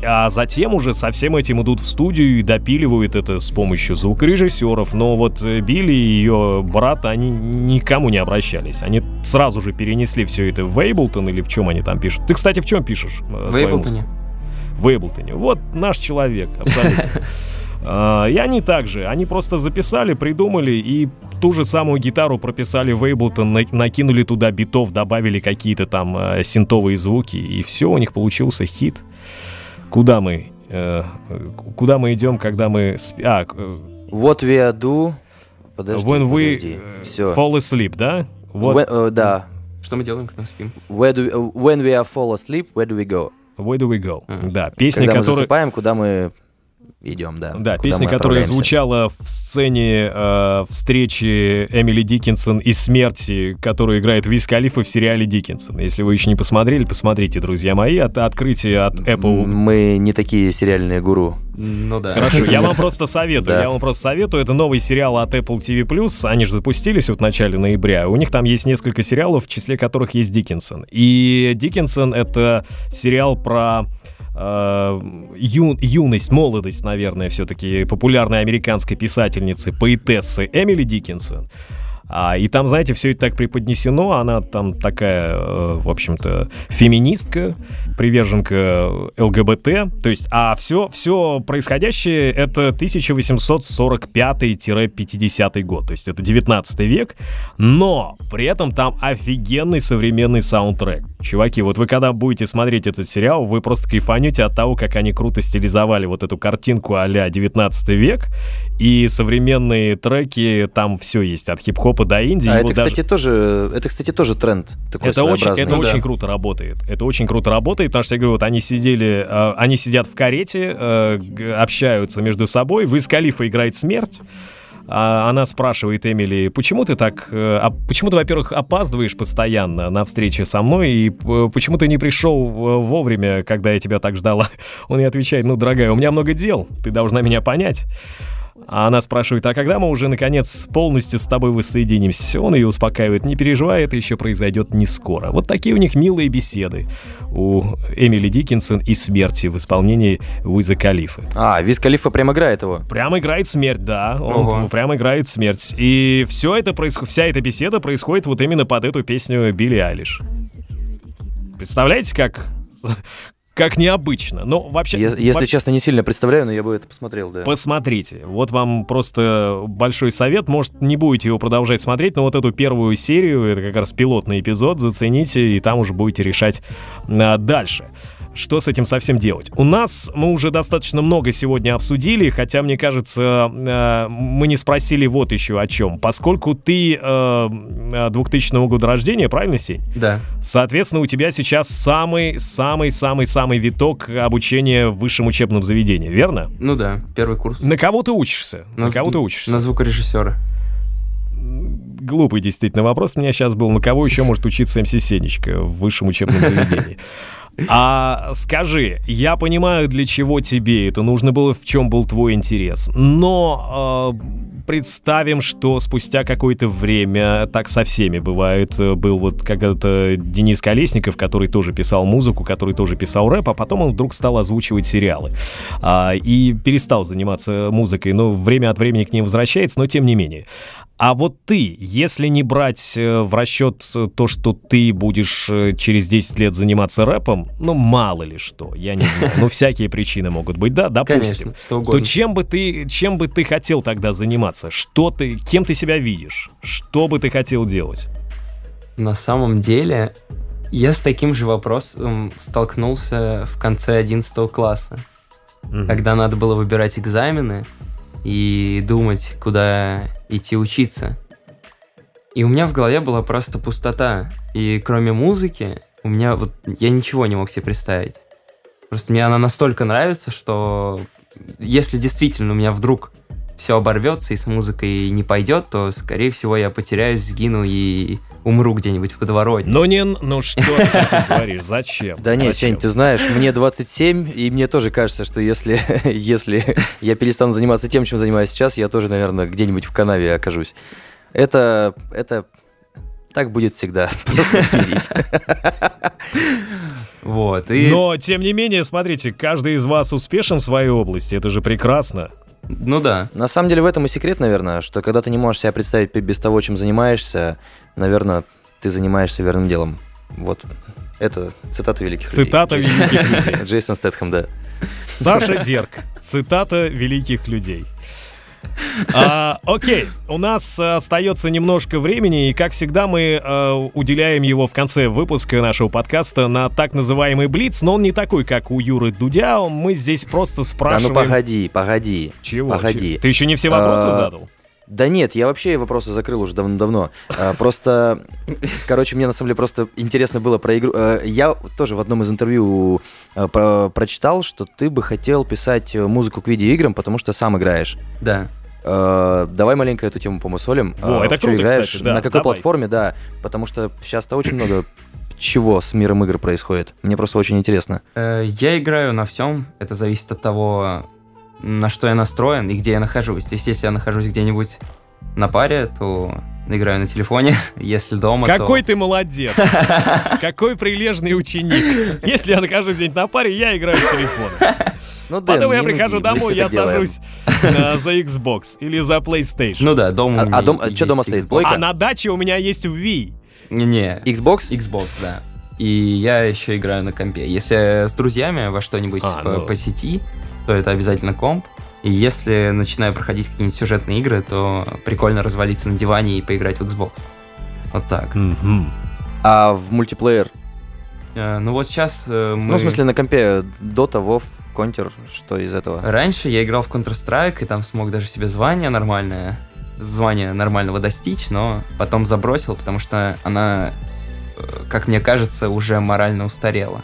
а затем уже со всем этим идут в студию и допиливают это с помощью звукорежиссеров. Но вот Билли и ее брат, они никому не обращались. Они сразу же перенесли все это в Ableton, или в чем они там пишут. Ты, кстати, в чем пишешь? В Ableton. В Ableton. Вот наш человек, абсолютно. И они также, они просто записали, придумали и ту же самую гитару прописали в Ableton, накинули туда битов, добавили какие-то там синтовые звуки, и все, у них получился хит. Куда мы? Э, куда мы идем, когда мы... Спи... А, э... What we do... Подожди, When подожди. we Все. fall asleep, да? What... When, uh, да. Что мы делаем, когда спим? Where do we... When we are fall asleep, where do we go? Where do we go? Mm-hmm. Да, песня, когда которая... мы засыпаем, куда мы... Идем, да. Да, песня, которая звучала в сцене э, встречи Эмили Дикинсон и смерти, которую играет Уиз Халифа в сериале «Дикинсон». Если вы еще не посмотрели, посмотрите, друзья мои. Это открытие от Apple. Мы не такие сериальные гуру. Ну да. Хорошо, я вам просто советую. Да. Я вам просто советую. Это новый сериал от Apple ти ви плюс. Они же запустились вот в начале ноября. У них там есть несколько сериалов, в числе которых есть Дикинсон. И Дикинсон — это сериал про... Ю, юность, молодость, наверное, все-таки популярной американской писательницы, поэтессы Эмили Дикинсон. А, и там, знаете, все это так преподнесено. Она там такая, э, в общем-то, феминистка, приверженка ЛГБТ. То есть, а все, все происходящее — это тысяча восемьсот сорок пятый — пятидесятый год. То есть это девятнадцатый век. Но при этом там офигенный современный саундтрек. Чуваки, вот вы когда будете смотреть этот сериал, вы просто кайфанете от того, как они круто стилизовали вот эту картинку а-ля девятнадцатый век. И современные треки, там все есть, от хип-хопа до инди. А это, даже... кстати, тоже, это, кстати, тоже тренд такой это своеобразный. Очень, это ну, очень да. круто работает. Это очень круто работает, потому что, я говорю, вот они сидели, э, они сидят в карете, э, общаются между собой, в Уиз Халифа играет смерть. А она спрашивает Эмили: почему ты так, а почему ты, во-первых, опаздываешь постоянно на встрече со мной, и почему ты не пришел вовремя, когда я тебя так ждала? Он ей отвечает: ну, дорогая, у меня много дел, ты должна меня понять. А она спрашивает: а когда мы уже, наконец, полностью с тобой воссоединимся? Он ее успокаивает: не переживай, это еще произойдет не скоро. Вот такие у них милые беседы у Эмили Дикинсон и Смерти в исполнении Уиза Халифы. А, Уиз Халифа прям играет его? Прям играет Смерть, да. Он Ого. прям играет Смерть. И все это проис... вся эта беседа происходит вот именно под эту песню Билли Айлиш. Представляете, как... Как необычно, но вообще... Если, если вообще... честно, не сильно представляю, но я бы это посмотрел, да. Посмотрите. Вот вам просто большой совет. Может, не будете его продолжать смотреть, но вот эту первую серию, это как раз пилотный эпизод, зацените, и там уже будете решать а, дальше, что с этим совсем делать. У нас мы уже достаточно много сегодня обсудили, хотя, мне кажется, э, мы не спросили вот еще о чем. Поскольку ты э, двухтысячного года рождения, правильно, Сень? Да. Соответственно, у тебя сейчас самый-самый-самый-самый виток обучения в высшем учебном заведении, верно? Ну да, первый курс. На кого ты учишься? На, на кого ты учишься? На звукорежиссера. Глупый действительно вопрос у меня сейчас был. На кого еще может учиться эм эс Сенечка в высшем учебном заведении? А скажи, я понимаю, для чего тебе это нужно было, в чем был твой интерес, но э, представим, что спустя какое-то время, так со всеми бывает, был вот когда-то Денис Колесников, который тоже писал музыку, который тоже писал рэп, а потом он вдруг стал озвучивать сериалы э, и перестал заниматься музыкой, но время от времени к ним возвращается, но тем не менее. А вот ты, если не брать в расчет то, что ты будешь через десять лет заниматься рэпом, ну, мало ли что, я не знаю, ну, всякие причины могут быть, да, допустим. Конечно, что угодно. То чем бы ты, чем бы ты хотел тогда заниматься? Что ты, кем ты себя видишь? Что бы ты хотел делать? На самом деле, я с таким же вопросом столкнулся в конце одиннадцатого класса, mm-hmm. когда надо было выбирать экзамены и думать, куда идти учиться. И у меня в голове была просто пустота. И кроме музыки, у меня вот я ничего не мог себе представить. Просто мне она настолько нравится, что если действительно у меня вдруг все оборвется и с музыкой не пойдет, то, скорее всего, я потеряюсь, сгину и умру где-нибудь в подворотне. Ну, не, ну что ты говоришь, зачем? Да нет, Сень, ты знаешь, мне двадцать семь, и мне тоже кажется, что если, если я перестану заниматься тем, чем занимаюсь сейчас, я тоже, наверное, где-нибудь в канаве окажусь. Это... это... так будет всегда. Просто смирись. Вот, и... Но, тем не менее, смотрите, каждый из вас успешен в своей области, это же прекрасно. Ну да. На самом деле в этом и секрет, наверное, что когда ты не можешь себя представить без того, чем занимаешься, наверное, ты занимаешься верным делом. Вот. Это цитата великих людей. Цитата великих людей. Джейсон Стэтхэм, да. Саша Дерг. Цитата великих людей. а, окей, у нас остается немножко времени, и, как всегда, мы а, уделяем его в конце выпуска нашего подкаста на так называемый блиц, но он не такой, как у Юры Дудя, мы здесь просто спрашиваем... Да ну погоди, погоди, Чего? погоди. Чего? Ты еще не все вопросы а... задал? Да нет, я вообще вопросы закрыл уже давно-давно. Просто, короче, мне на самом деле просто интересно было про игру. Я тоже в одном из интервью про- прочитал, что ты бы хотел писать музыку к видеоиграм, потому что сам играешь. Да. Давай маленько эту тему помусолим. О, это круто, играешь, кстати, да. На какой Давай. платформе, да. Потому что сейчас-то очень много чего с миром игр происходит. Мне просто очень интересно. Я играю на всем. Это зависит от того... на что я настроен и где я нахожусь. То есть, если я нахожусь где-нибудь на паре, то играю на телефоне. Если дома, Какой то... Какой ты молодец! Какой прилежный ученик! Если я нахожусь где-нибудь на паре, я играю с телефона. Ну, Дэн, потом я прихожу домой, я делаем. сажусь uh, за Xbox или за PlayStation. Ну да, дома. А, а дом, что дома стоит? Плойка? А на даче у меня есть Wii. Не-не, Xbox? Xbox, да. И я еще играю на компе. Если с друзьями во что-нибудь а, по, ну... по сети, то это обязательно комп. И если начинаю проходить какие-нибудь сюжетные игры, то прикольно развалиться на диване и поиграть в Xbox. Вот так. Mm-hmm. А в мультиплеер? А, ну вот сейчас мы... Ну, в смысле, на компе Dota, WoW, Counter, что из этого? Раньше я играл в Counter-Strike, и там смог даже себе звание нормальное, звание нормального достичь, но потом забросил, потому что она, как мне кажется, уже морально устарела.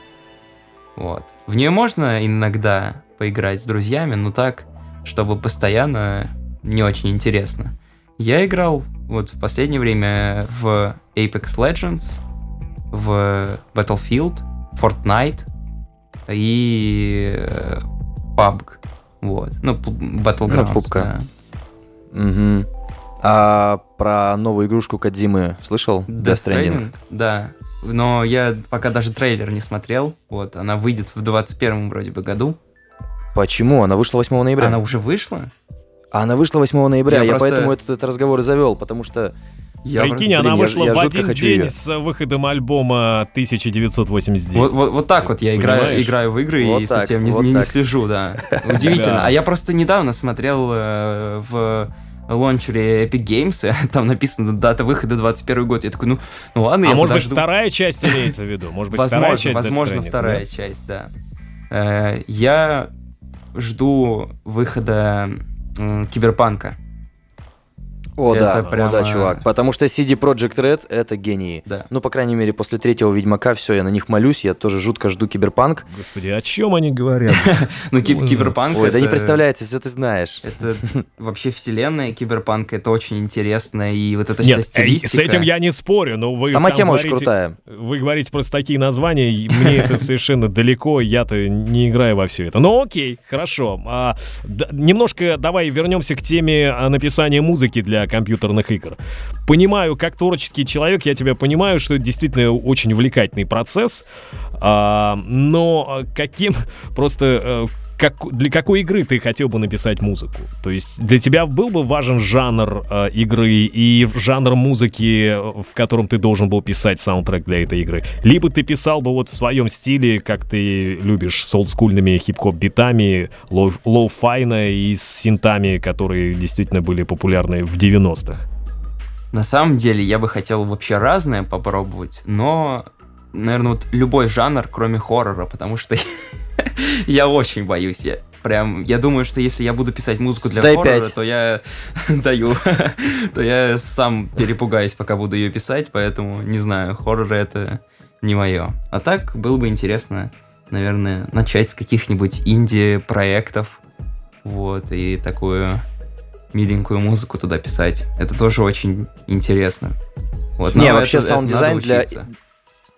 Вот. В нее можно иногда поиграть с друзьями, но так, чтобы постоянно, не очень интересно. Я играл вот в последнее время в Apex Legends, в Battlefield, Fortnite и пабг. Вот. Ну, Battlegrounds. Ну, пупка. Да. Угу. А про новую игрушку Кодзимы слышал? Death Stranding? Stranding? Да. Но я пока даже трейлер не смотрел. Вот. Она выйдет в двадцать первом вроде бы году. Почему? Она вышла восьмого ноября. Она уже вышла? Она вышла восьмого ноября, я, я просто... поэтому этот, этот разговор и завел, потому что... Я Прикинь, просто... она вышла я, я в один день ее. С выходом альбома тысяча девятьсот восемьдесят девять. Вот, вот, вот так вот я играю, играю в игры вот и так, совсем вот не, не, не слежу, да. Удивительно. А я просто недавно смотрел в... лончере Epic Games, там написано дата выхода двадцать первый год. Я такой, ну, ну ладно, а я подожду. А может быть, вторая часть имеется в виду? Может быть, вторая часть? Возможно, вторая часть, да. Я жду выхода Киберпанка. О, да, прямо... да, чувак. Потому что си ди Projekt Red — это гении. Да. Ну, по крайней мере, после третьего Ведьмака все, я на них молюсь, я тоже жутко жду Киберпанк. Господи, о чем они говорят? Ну, Киберпанк... Ой, да не представляется, все ты знаешь. Это вообще вселенная Киберпанка, это очень интересно, и вот эта вся стилистика... С этим я не спорю, но вы... Сама тема очень крутая. Вы говорите просто такие названия, мне это совершенно далеко, я-то не играю во все это. Ну, окей, хорошо. Немножко давай вернемся к теме написания музыки для компьютерных игр. Понимаю, как творческий человек, я тебя понимаю, что это действительно очень увлекательный процесс, а, но каким просто как, для какой игры ты хотел бы написать музыку? То есть для тебя был бы важен жанр а, игры и жанр музыки, в котором ты должен был писать саундтрек для этой игры? Либо ты писал бы вот в своем стиле, как ты любишь, с олдскульными хип-хоп битами, лоу-файно и с синтами, которые действительно были популярны в девяностых? На самом деле я бы хотел вообще разное попробовать, но, наверное, вот любой жанр, кроме хоррора, потому что... Я очень боюсь, я прям, я думаю, что если я буду писать музыку для Дай хоррора, пять. то я даю, то я сам перепугаюсь, пока буду ее писать, поэтому, не знаю, хоррор это не мое. А так, было бы интересно, наверное, начать с каких-нибудь инди-проектов, вот, и такую миленькую музыку туда писать, это тоже очень интересно. Вот, не, вообще это, саунд-дизайн это для...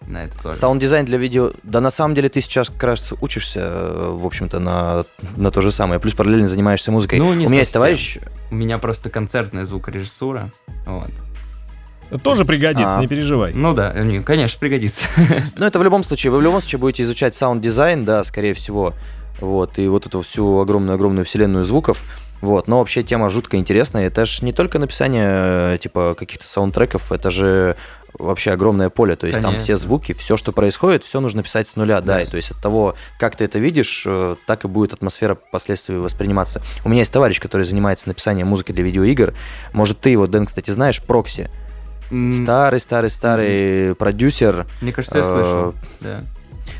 На это тоже. Саунд-дизайн для видео... Да, на самом деле, ты сейчас, как раз, учишься, в общем-то, на, на то же самое. Плюс параллельно занимаешься музыкой. Ну, не У меня совсем. есть товарищ... У меня просто концертная звукорежиссура. Вот. Тоже пригодится, а. не переживай. Ну да, конечно, пригодится. Ну, это в любом случае. Вы в любом случае будете изучать саунд-дизайн, да, скорее всего. Вот. И вот эту всю огромную-огромную вселенную звуков. Вот. Но вообще тема жутко интересная. Это же не только написание, типа, каких-то саундтреков. Это же... вообще огромное поле, то есть Конечно. там все звуки, все, что происходит, все нужно писать с нуля, да, да, и то есть от того, как ты это видишь, так и будет атмосфера впоследствии восприниматься. У меня есть товарищ, который занимается написанием музыки для видеоигр, может, ты его, Дэн, кстати, знаешь, Прокси, старый-старый-старый mm-hmm. продюсер. Мне кажется, я слышал, да.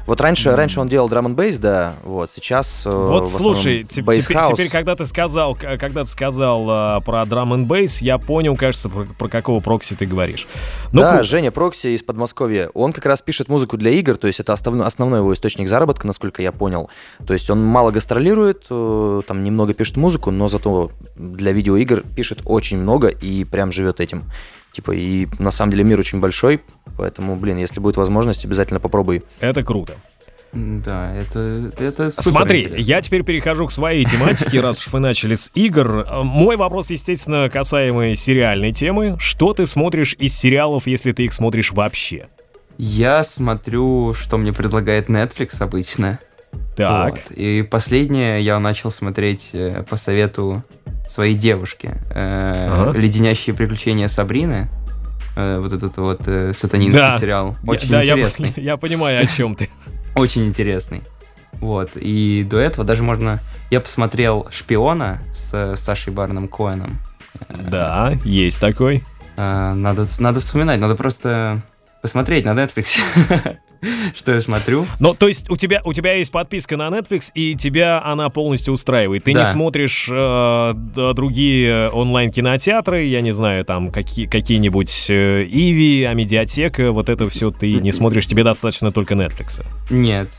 Вот раньше, mm-hmm. раньше он делал драм-н-бейс, да, вот, сейчас... Вот, слушай, теперь, теперь, когда ты сказал, когда ты сказал а, про драм-н-бейс, я понял, кажется, про, про какого Прокси ты говоришь. Но да, пусть... Женя Прокси из Подмосковья, он как раз пишет музыку для игр, то есть это основной, основной его источник заработка, насколько я понял. То есть он мало гастролирует, там немного пишет музыку, но зато для видеоигр пишет очень много и прям живет этим. Типа, и на самом деле мир очень большой, поэтому, блин, если будет возможность, обязательно попробуй. Это круто. Да, это, это супер. Смотри, интересно. Я теперь перехожу к своей тематике, раз уж вы начали с игр. Мой вопрос, естественно, касаемый сериальной темы. Что ты смотришь из сериалов, если ты их смотришь вообще? Я смотрю, что мне предлагает Netflix обычно. Так. Вот. И последнее я начал смотреть по совету своей девушки. Ага. «Леденящие приключения Сабрины». Вот этот вот сатанинский да. сериал. Очень я, да, интересный. Я, я понимаю, о чем ты. Очень интересный. Вот. И до этого даже можно... Я посмотрел «Шпиона» с Сашей Бароном Коэном. Да, есть такой. Надо, надо вспоминать, надо просто посмотреть на Netflix, что я смотрю. Ну, то есть у тебя, у тебя есть подписка на Netflix, и тебя она полностью устраивает. Ты да. не смотришь э, другие онлайн-кинотеатры, я не знаю, там какие, какие-нибудь э, Иви, Амедиатека, вот это все ты не смотришь, тебе достаточно только Netflix. Нет,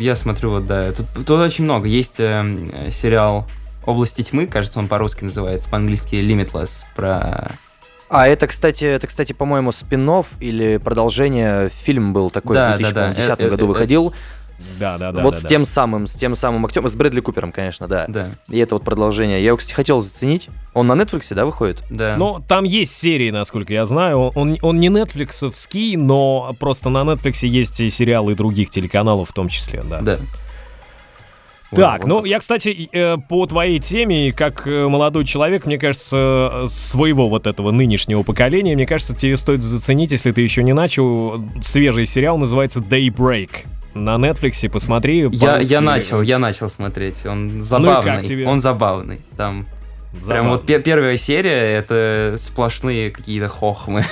я смотрю, вот да, тут, тут очень много. Есть э, сериал «Области тьмы», кажется, он по-русски называется, по-английски «Limitless», про... А это, кстати, это, кстати, по-моему, спин-офф или продолжение. Фильм был такой да, в две тысячи десятом да, да. году выходил. С, да, да, да, вот да, с да. тем самым, с тем самым актером, с Брэдли Купером, конечно, да. да. И это вот продолжение. Я его, кстати, хотел заценить. Он на Netflix, да, выходит? Да. Ну, там есть серии, насколько я знаю. Он, он не нетфликсовский, но просто на Netflix есть и сериалы других телеканалов в том числе, да. Да. Так, ну я, кстати, по твоей теме, как молодой человек, мне кажется, своего вот этого нынешнего поколения, мне кажется, тебе стоит заценить, если ты еще не начал, свежий сериал, называется «Daybreak». На Netflix посмотри. Я, я начал, я начал смотреть, он забавный, ну он забавный, там... Забавно. Прям вот п- первая серия — это сплошные какие-то хохмы.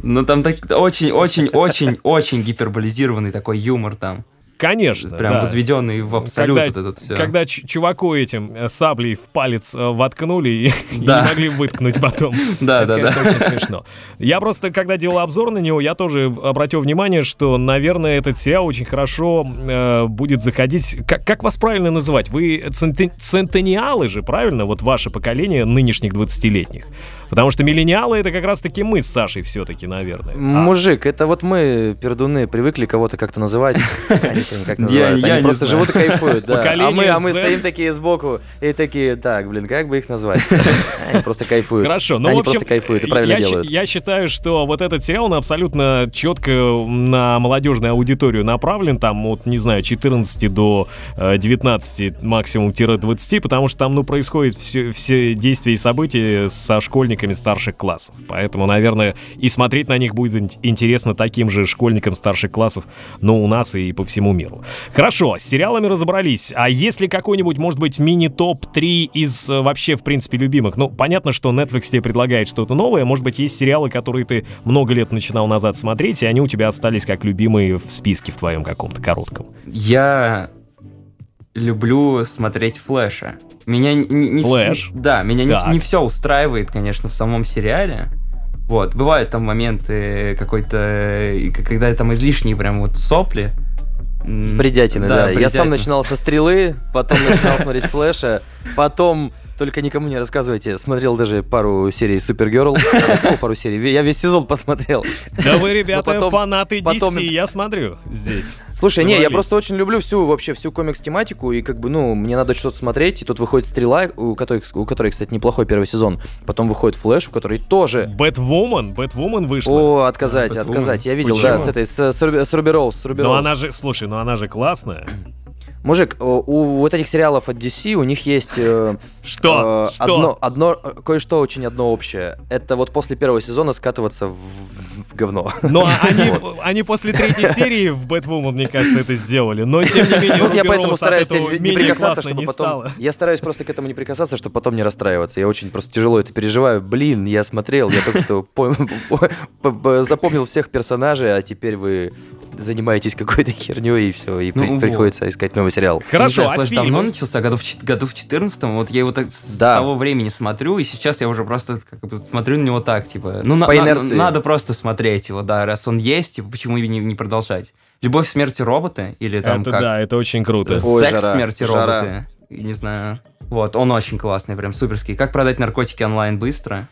Но там очень-очень-очень-очень гиперболизированный такой юмор там. Конечно, прям да. возведенный в абсолют когда, вот этот все. Когда ч- чуваку этим саблей в палец э, воткнули и, да. и не могли выткнуть потом. Да, это, да, конечно, да. очень смешно. Я просто, когда делал обзор на него, я тоже обратил внимание, что, наверное, этот сериал очень хорошо э, будет заходить. Как, как вас правильно называть? Вы центи- центениалы же, правильно? Вот ваше поколение нынешних двадцатилетних. Потому что миллениалы — это как раз-таки мы с Сашей все-таки, наверное. Мужик, а? Это вот мы, пердуны, привыкли кого-то как-то называть. Они как называют. Они просто живут и кайфуют, да. А мы стоим такие сбоку и такие, так, блин, как бы их назвать? Они просто кайфуют. Хорошо, ну, в общем, я считаю, что вот этот сериал, он абсолютно четко на молодежную аудиторию направлен. Там, вот, не знаю, четырнадцати до девятнадцати, максимум двадцати, потому что там, ну, происходит все действия и события со школьниками старших классов. Поэтому, наверное, и смотреть на них будет интересно таким же школьникам старших классов, но у нас и по всему миру. Хорошо, с сериалами разобрались. А есть ли какой-нибудь, может быть, мини-топ три из вообще, в принципе, любимых? Ну, понятно, что Netflix тебе предлагает что-то новое. Может быть, есть сериалы, которые ты много лет начинал назад смотреть, и они у тебя остались как любимые в списке в твоем каком-то коротком. Я люблю смотреть «Флэша». Меня не, не, Флэш. Да, меня не, не все устраивает, конечно, в самом сериале. Вот. Бывают там моменты какой-то, когда там излишние прям вот сопли. Бредятины, да. да. Бредятины. Я сам начинал со «Стрелы», потом начинал смотреть «Флэша», потом... Только никому не рассказывайте. Смотрел даже пару серий «Супергерл». Пару серий. Я весь сезон посмотрел. Да вы, ребята, потом, фанаты потом... ди си, я смотрю здесь. Слушай, Завались. Не, я просто очень люблю всю, вообще, всю комикс-тематику. И как бы, ну, мне надо что-то смотреть. И тут выходит «Стрела», у которой, у которой, кстати, неплохой первый сезон. Потом выходит «Флэш», у которой тоже... «Бэтвумен»? «Бэтвумен» вышла. О, отказать, Batwoman. Отказать. Я видел, Почему? Да, с этой, с, с Руби Роуз. С Руби Роуз. Но она же, слушай, ну она же классная. Мужик, у, у вот этих сериалов от ди си, у них есть... Э, что? Э, что? Одно, одно, кое-что очень одно общее. Это вот после первого сезона скатываться в, в говно. Ну, они, вот. Они после третьей серии в «Бэтвумен», мне кажется, это сделали. Но, тем не менее, вот я поэтому стараюсь не прикасаться, чтобы не потом... Я стараюсь просто к этому не прикасаться, чтобы потом не расстраиваться. Я очень просто тяжело это переживаю. Блин, я смотрел, я только что запомнил всех персонажей, а теперь вы занимаетесь какой-то херней, и все, и приходится искать новый сериал. Хорошо, не знаю, «Флэш» давно начался, году в, году в четырнадцатом, вот я его так с да. того времени смотрю, и сейчас я уже просто как бы смотрю на него так, типа, ну, на, на, надо просто смотреть его, да, раз он есть, типа, почему не, не продолжать? «Любовь, смерть и роботы» или там это, как... Да, это очень круто. Ой, «Секс, жара, смерть и жара. Роботы», не знаю. Вот, он очень классный, прям суперский. «Как продать наркотики онлайн быстро».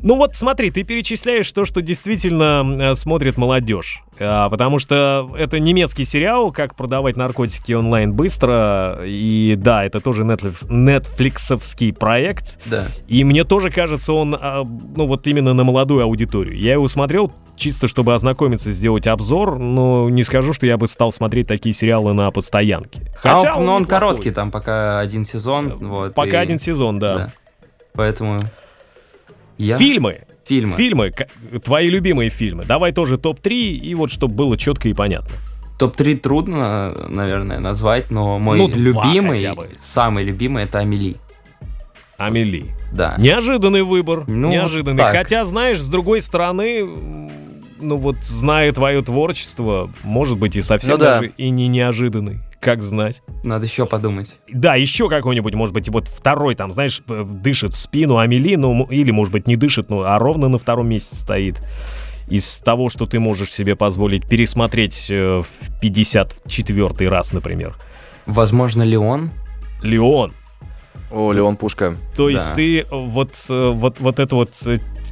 Ну вот смотри, ты перечисляешь то, что действительно смотрит молодежь, потому что это немецкий сериал «Как продавать наркотики онлайн быстро», и да, это тоже нетфликсовский проект, да. И мне тоже кажется, он, ну вот именно на молодую аудиторию. Я его смотрел чисто, чтобы ознакомиться, сделать обзор, но не скажу, что я бы стал смотреть такие сериалы на постоянке. Хотя а, он, он, он короткий, там пока один сезон. Вот, пока и... один сезон, да. да. Поэтому... Я? Фильмы. Фильмы. Фильмы. Твои любимые фильмы. Давай тоже топ три, и вот чтобы было четко и понятно. топ три трудно, наверное, назвать, но мой ну, любимый, самый любимый — это «Амели». «Амели». Да. Неожиданный выбор. Ну, неожиданный. Так. Хотя, знаешь, с другой стороны, ну вот, зная твое творчество, может быть, и совсем ну, даже да. и не неожиданный. Как знать. Надо еще подумать. Да, еще какой-нибудь, может быть, вот второй там, знаешь, дышит в спину Амели, ну, или, может быть, не дышит, ну, а ровно на втором месте стоит. Из того, что ты можешь себе позволить пересмотреть э, в пятьдесят четвёртый раз, например. Возможно, Леон. Леон. О, Леон Пушка. То есть да. ты вот, вот, вот это вот...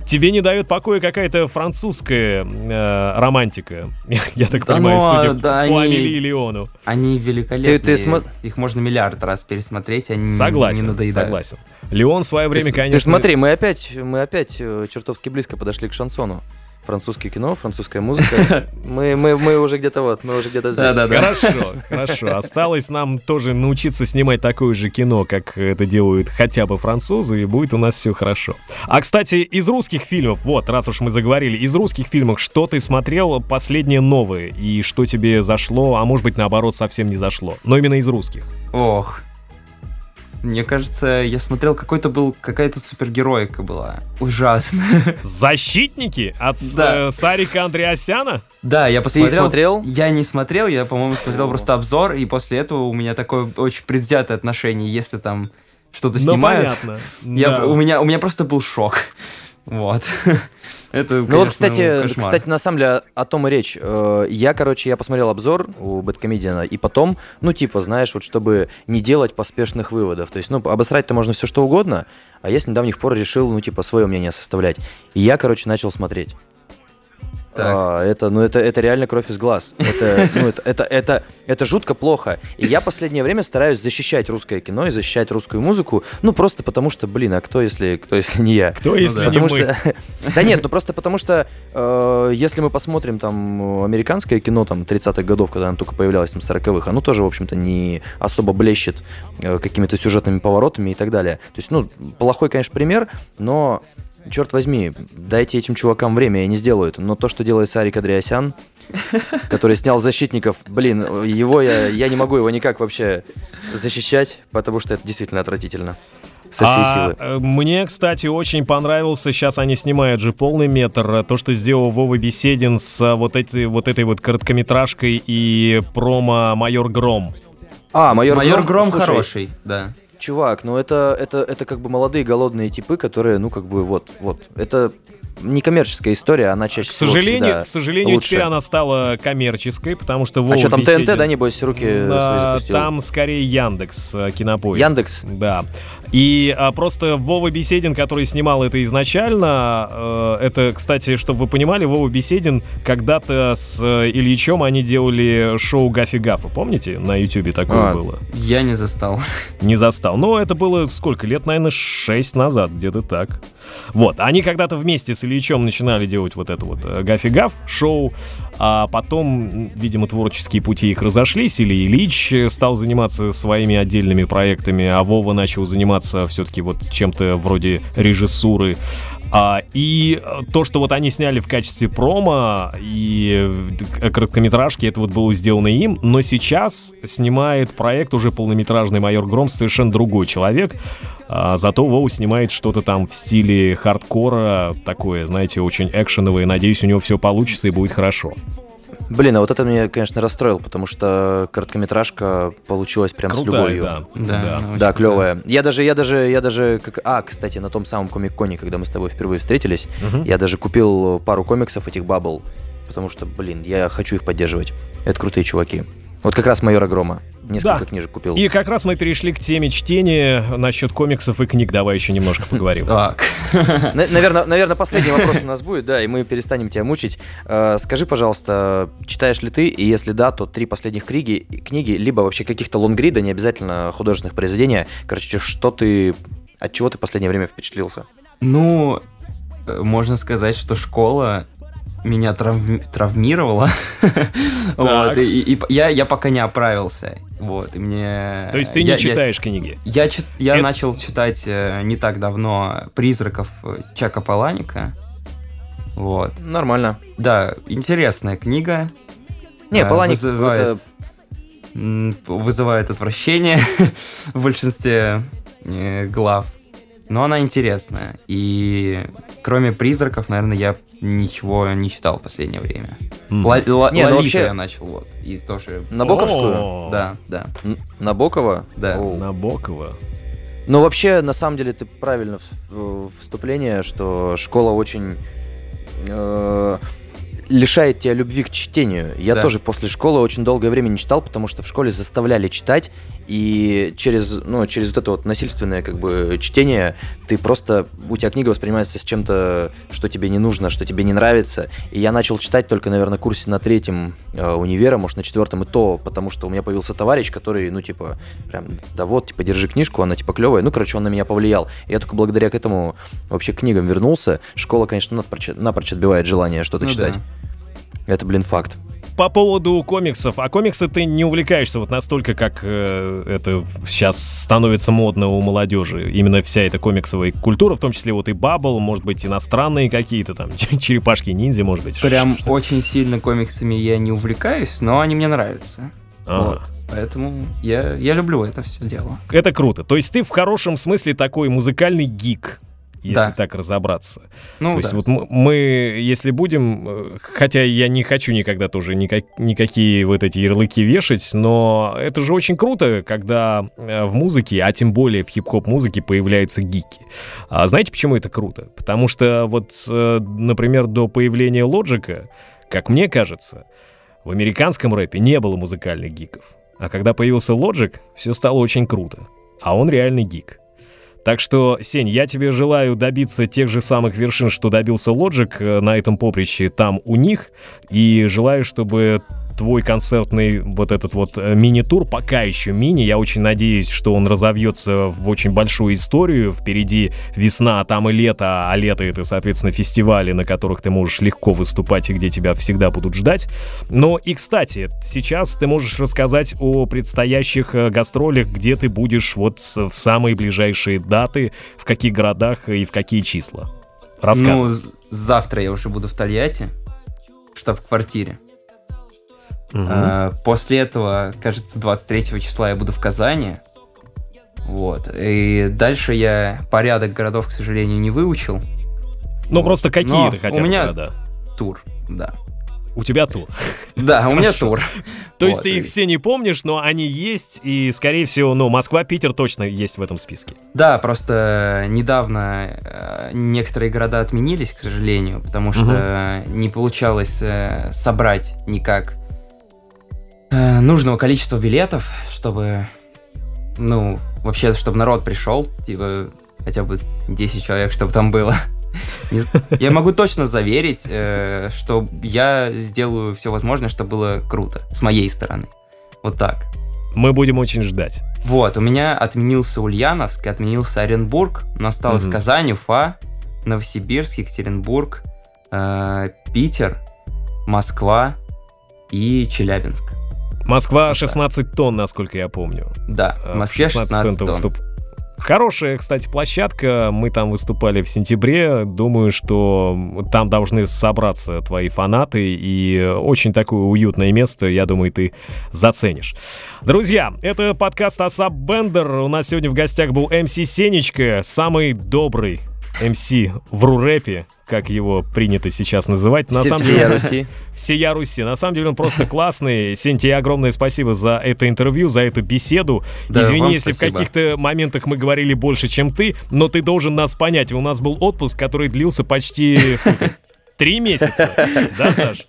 Тебе не дает покоя какая-то французская э, романтика. Я так да, понимаю, но, судя да, по Амели и Леону. Они великолепные. Ты, ты смо... Их можно миллиард раз пересмотреть, они согласен, не надоедают. Согласен. Леон в свое время, ты, конечно... Ты смотри, мы опять, мы опять чертовски близко подошли к шансону. Французское кино, французская музыка. Мы, мы, мы уже где-то вот, мы уже где-то здесь. Да-да-да. Хорошо, хорошо. Осталось нам тоже научиться снимать такое же кино, как это делают хотя бы французы, и будет у нас все хорошо. А, кстати, из русских фильмов, вот, раз уж мы заговорили, из русских фильмов, что ты смотрел последнее новое, и что тебе зашло, а может быть, наоборот, совсем не зашло, но именно из русских? Ох... Мне кажется, я смотрел, какой-то был, какая-то супергероика была. Ужасно. «Защитники» от да. э, Сарика Андреасяна? Да, я посмотрел. Ты смотрел? Я не смотрел, я, по-моему, смотрел О. просто обзор, и после этого у меня такое очень предвзятое отношение, если там что-то ну, снимают. Ну, понятно. Я, да. у, меня, у меня просто был шок. Вот. Это, конечно, ну вот, кстати, кстати, на самом деле о том и речь. Я, короче, я посмотрел обзор у Бэдкомедиана, и потом, ну типа, знаешь, вот чтобы не делать поспешных выводов. То есть, ну, обосрать-то можно все что угодно, а я с недавних пор решил, ну типа, свое мнение составлять. И я, короче, начал смотреть. А, это, ну, это, это реально кровь из глаз. Это, ну, это, это, это, это жутко плохо. И я в последнее время стараюсь защищать русское кино и защищать русскую музыку. Ну, просто потому что, блин, а кто, если, кто, если не я? Кто, ну, если да. не потому мы? Что... Да нет, ну просто потому что, э, если мы посмотрим там американское кино там, тридцатых годов, когда оно только появлялось, там, сороковых, оно тоже, в общем-то, не особо блещет э, какими-то сюжетными поворотами и так далее. То есть, ну, плохой, конечно, пример, но... Черт возьми, дайте этим чувакам время, и они сделают. Но то, что делает Сарик Андреасян, который снял «Защитников», блин, его я, я не могу его никак вообще защищать, потому что это действительно отвратительно. Со всей а, силы. Мне, кстати, очень понравился, сейчас они снимают же полный метр, то, что сделал Вова Беседин с вот этой вот, этой вот короткометражкой и промо «Майор Гром». А, «Майор, Майор Гром», Гром хороший, да. Чувак, ну это, это, это как бы молодые голодные типы, которые, ну как бы вот, вот, это некоммерческая история, она чаще к всего сожалению, К сожалению, лучше. Теперь она стала коммерческой, потому что... Вова а что, там Беседин, тэ эн тэ, да, небось, руки свои запустил? Там скорее Яндекс, Кинопоиск. Яндекс? Да. И а, просто Вова Беседин, который снимал это изначально, э, это, кстати, чтобы вы понимали, Вова Беседин когда-то с Ильичом они делали шоу «Гафи-Гафа». Помните? На Ютубе такое а, было. Я не застал. Не застал. Но это было сколько? Лет, наверное, шесть назад, где-то так. Вот. Они когда-то вместе с Ильичом начинали делать вот это вот «Гафи-Гаф» шоу, а потом, видимо, творческие пути их разошлись, или Ильич стал заниматься своими отдельными проектами, а Вова начал заниматься все-таки вот чем-то вроде режиссуры. А, и то, что вот они сняли в качестве промо и короткометражки, это вот было сделано им, но сейчас снимает проект уже полнометражный «Майор Гром» совершенно другой человек, а, зато Вова снимает что-то там в стиле хардкора, такое, знаете, очень экшеновое, надеюсь, у него все получится и будет хорошо. Блин, а вот это меня, конечно, расстроило, потому что короткометражка получилась прям крутая, с любовью. Да, да, да, да клевая. Да. Я даже, я даже, я даже, как... а, кстати, на том самом Комик-Коне, когда мы с тобой впервые встретились, угу. я даже купил пару комиксов этих Bubble, потому что, блин, я хочу их поддерживать. Это крутые чуваки. Вот как раз «Майора Грома». Несколько да. книжек купил. И как раз мы перешли к теме чтения. Насчет комиксов и книг давай еще немножко поговорим. Так. Наверное, последний вопрос у нас будет, да, и мы перестанем тебя мучить. Скажи, пожалуйста, читаешь ли ты, и если да, то три последних книги, либо вообще каких-то лонгрида, не обязательно художественных произведений. Короче, что ты, от чего ты в последнее время впечатлился? Ну, можно сказать, что школа меня травми- травмировала. Вот, и, и, и я, я пока не оправился. Вот, и мне... То есть ты я, не читаешь я, книги? Я, я, я Это... начал читать не так давно «Призраков» Чака Паланика. Вот. Нормально. Да, интересная книга. Не, Паланик вызывает, вызывает отвращение в большинстве глав. Но она интересная. И кроме «Призраков», наверное, я ничего не читал в последнее время. Mm. Л- л- не, Лолиту вообще... я начал, вот. И тоже... Набоковскую? Oh. Да, да. Н- Набокова? Да. Oh. Набокова. Ну, вообще, на самом деле, ты правильно в- вступление, что школа очень... Э- лишает тебя любви к чтению. Я да. тоже после школы очень долгое время не читал, потому что в школе заставляли читать, и через, ну, через вот это вот насильственное как бы чтение ты просто, у тебя книга воспринимается с чем-то, что тебе не нужно, что тебе не нравится. И я начал читать только, наверное, курсе на третьем э, универа, может, на четвертом, и то, потому что у меня появился товарищ, который, ну, типа, прям, да вот, типа, держи книжку, она, типа, клевая. Ну, короче, он на меня повлиял. И я только благодаря к этому вообще к книгам вернулся. Школа, конечно, напрочь, напрочь отбивает желание что-то ну, читать. Да. Это, блин, факт. По поводу комиксов. А комиксы ты не увлекаешься вот настолько, как э, это сейчас становится модно у молодежи. Именно вся эта комиксовая культура, в том числе вот и Бабл, может быть, иностранные какие-то там, черепашки-ниндзя, может быть. Прям что-то. Очень сильно комиксами я не увлекаюсь, но они мне нравятся. А-а-а. Вот. Поэтому я, я люблю это все дело. Это круто. То есть ты в хорошем смысле такой музыкальный гик. Если да. так разобраться. Ну, то да. есть вот мы, если будем... Хотя я не хочу никогда тоже никак, никакие вот эти ярлыки вешать, но это же очень круто, когда в музыке, а тем более в хип-хоп-музыке появляются гики. А знаете, почему это круто? Потому что вот, например, до появления Лоджика, как мне кажется, в американском рэпе не было музыкальных гиков. А когда появился Лоджик, все стало очень круто. А он реальный гик. Так что, Сень, я тебе желаю добиться тех же самых вершин, что добился Лоджик на этом поприще там у них, и желаю, чтобы твой концертный вот этот вот мини-тур, пока еще мини, я очень надеюсь, что он разовьется в очень большую историю, впереди весна, а там и лето, а лето это, соответственно, фестивали, на которых ты можешь легко выступать и где тебя всегда будут ждать. Но и, кстати, сейчас ты можешь рассказать о предстоящих гастролях, где ты будешь вот в самые ближайшие даты, в каких городах и в какие числа. Рассказывай. Ну, завтра я уже буду в Тольятти, в штаб-квартире. Угу. А, после этого, кажется, двадцать третьего числа я буду в Казани. Вот. И дальше я порядок городов, к сожалению, не выучил. Ну, вот. Просто какие-то хотя бы города. Тур, да. У тебя тур. Да, у меня тур. То есть ты их все не помнишь, но они есть, и, скорее всего, ну, Москва, Питер точно есть в этом списке. Да, просто недавно некоторые города отменились, к сожалению, потому что не получалось собрать никак нужного количества билетов, чтобы, ну, вообще, чтобы народ пришел, типа, хотя бы десять человек, чтобы там было. Я могу точно заверить, что я сделаю все возможное, чтобы было круто, с моей стороны. Вот так. Мы будем очень ждать. Вот, у меня отменился Ульяновск, отменился Оренбург, но осталось Казань, Уфа, Новосибирск, Екатеринбург, Питер, Москва и Челябинск. Москва шестнадцать тонн, насколько я помню. Да, в Москве шестнадцать тонн. Выступ... Хорошая, кстати, площадка. Мы там выступали в сентябре. Думаю, что там должны собраться твои фанаты. И очень такое уютное место, я думаю, ты заценишь. Друзья, это подкаст «Асап Бендер». У нас сегодня в гостях был МС Сенечка, самый добрый МС в рурэпе, как его принято сейчас называть. На все, самом деле, Руси. Всея Руси. На самом деле он просто классный. Сень, тебе огромное спасибо за это интервью, за эту беседу. Да, извини, если спасибо. В каких-то моментах мы говорили больше, чем ты, но ты должен нас понять. У нас был отпуск, который длился почти сколько? Три месяца. Да, Саш?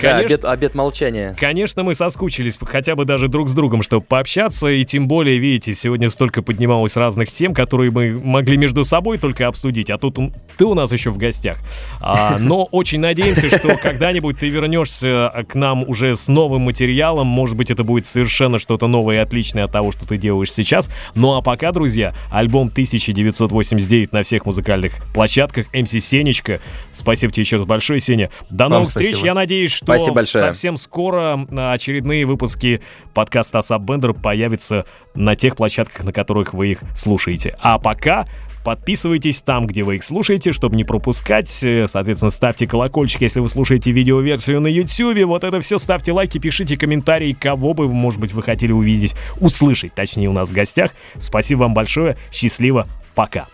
Да, обед, обед молчания. Конечно, мы соскучились хотя бы даже друг с другом, чтобы пообщаться. И тем более, видите, сегодня столько поднималось разных тем, которые мы могли между собой только обсудить. А тут ты у нас еще в гостях. а, Но очень надеемся, что когда-нибудь ты вернешься к нам уже с новым материалом. Может быть, это будет совершенно что-то новое и отличное от того, что ты делаешь сейчас. Ну а пока, друзья, альбом тысяча девятьсот восемьдесят девять на всех музыкальных площадках. эм эс Сенечка, спасибо тебе еще раз большое, Сеня. До новых встреч, я надеюсь, что совсем скоро очередные выпуски подкаста «Асап Бендер» появятся на тех площадках, на которых вы их слушаете. А пока подписывайтесь там, где вы их слушаете, чтобы не пропускать. Соответственно, ставьте колокольчик, если вы слушаете видеоверсию на YouTube. Вот это все. Ставьте лайки, пишите комментарии, кого бы, может быть, вы хотели увидеть, услышать, точнее, у нас в гостях. Спасибо вам большое. Счастливо. Пока.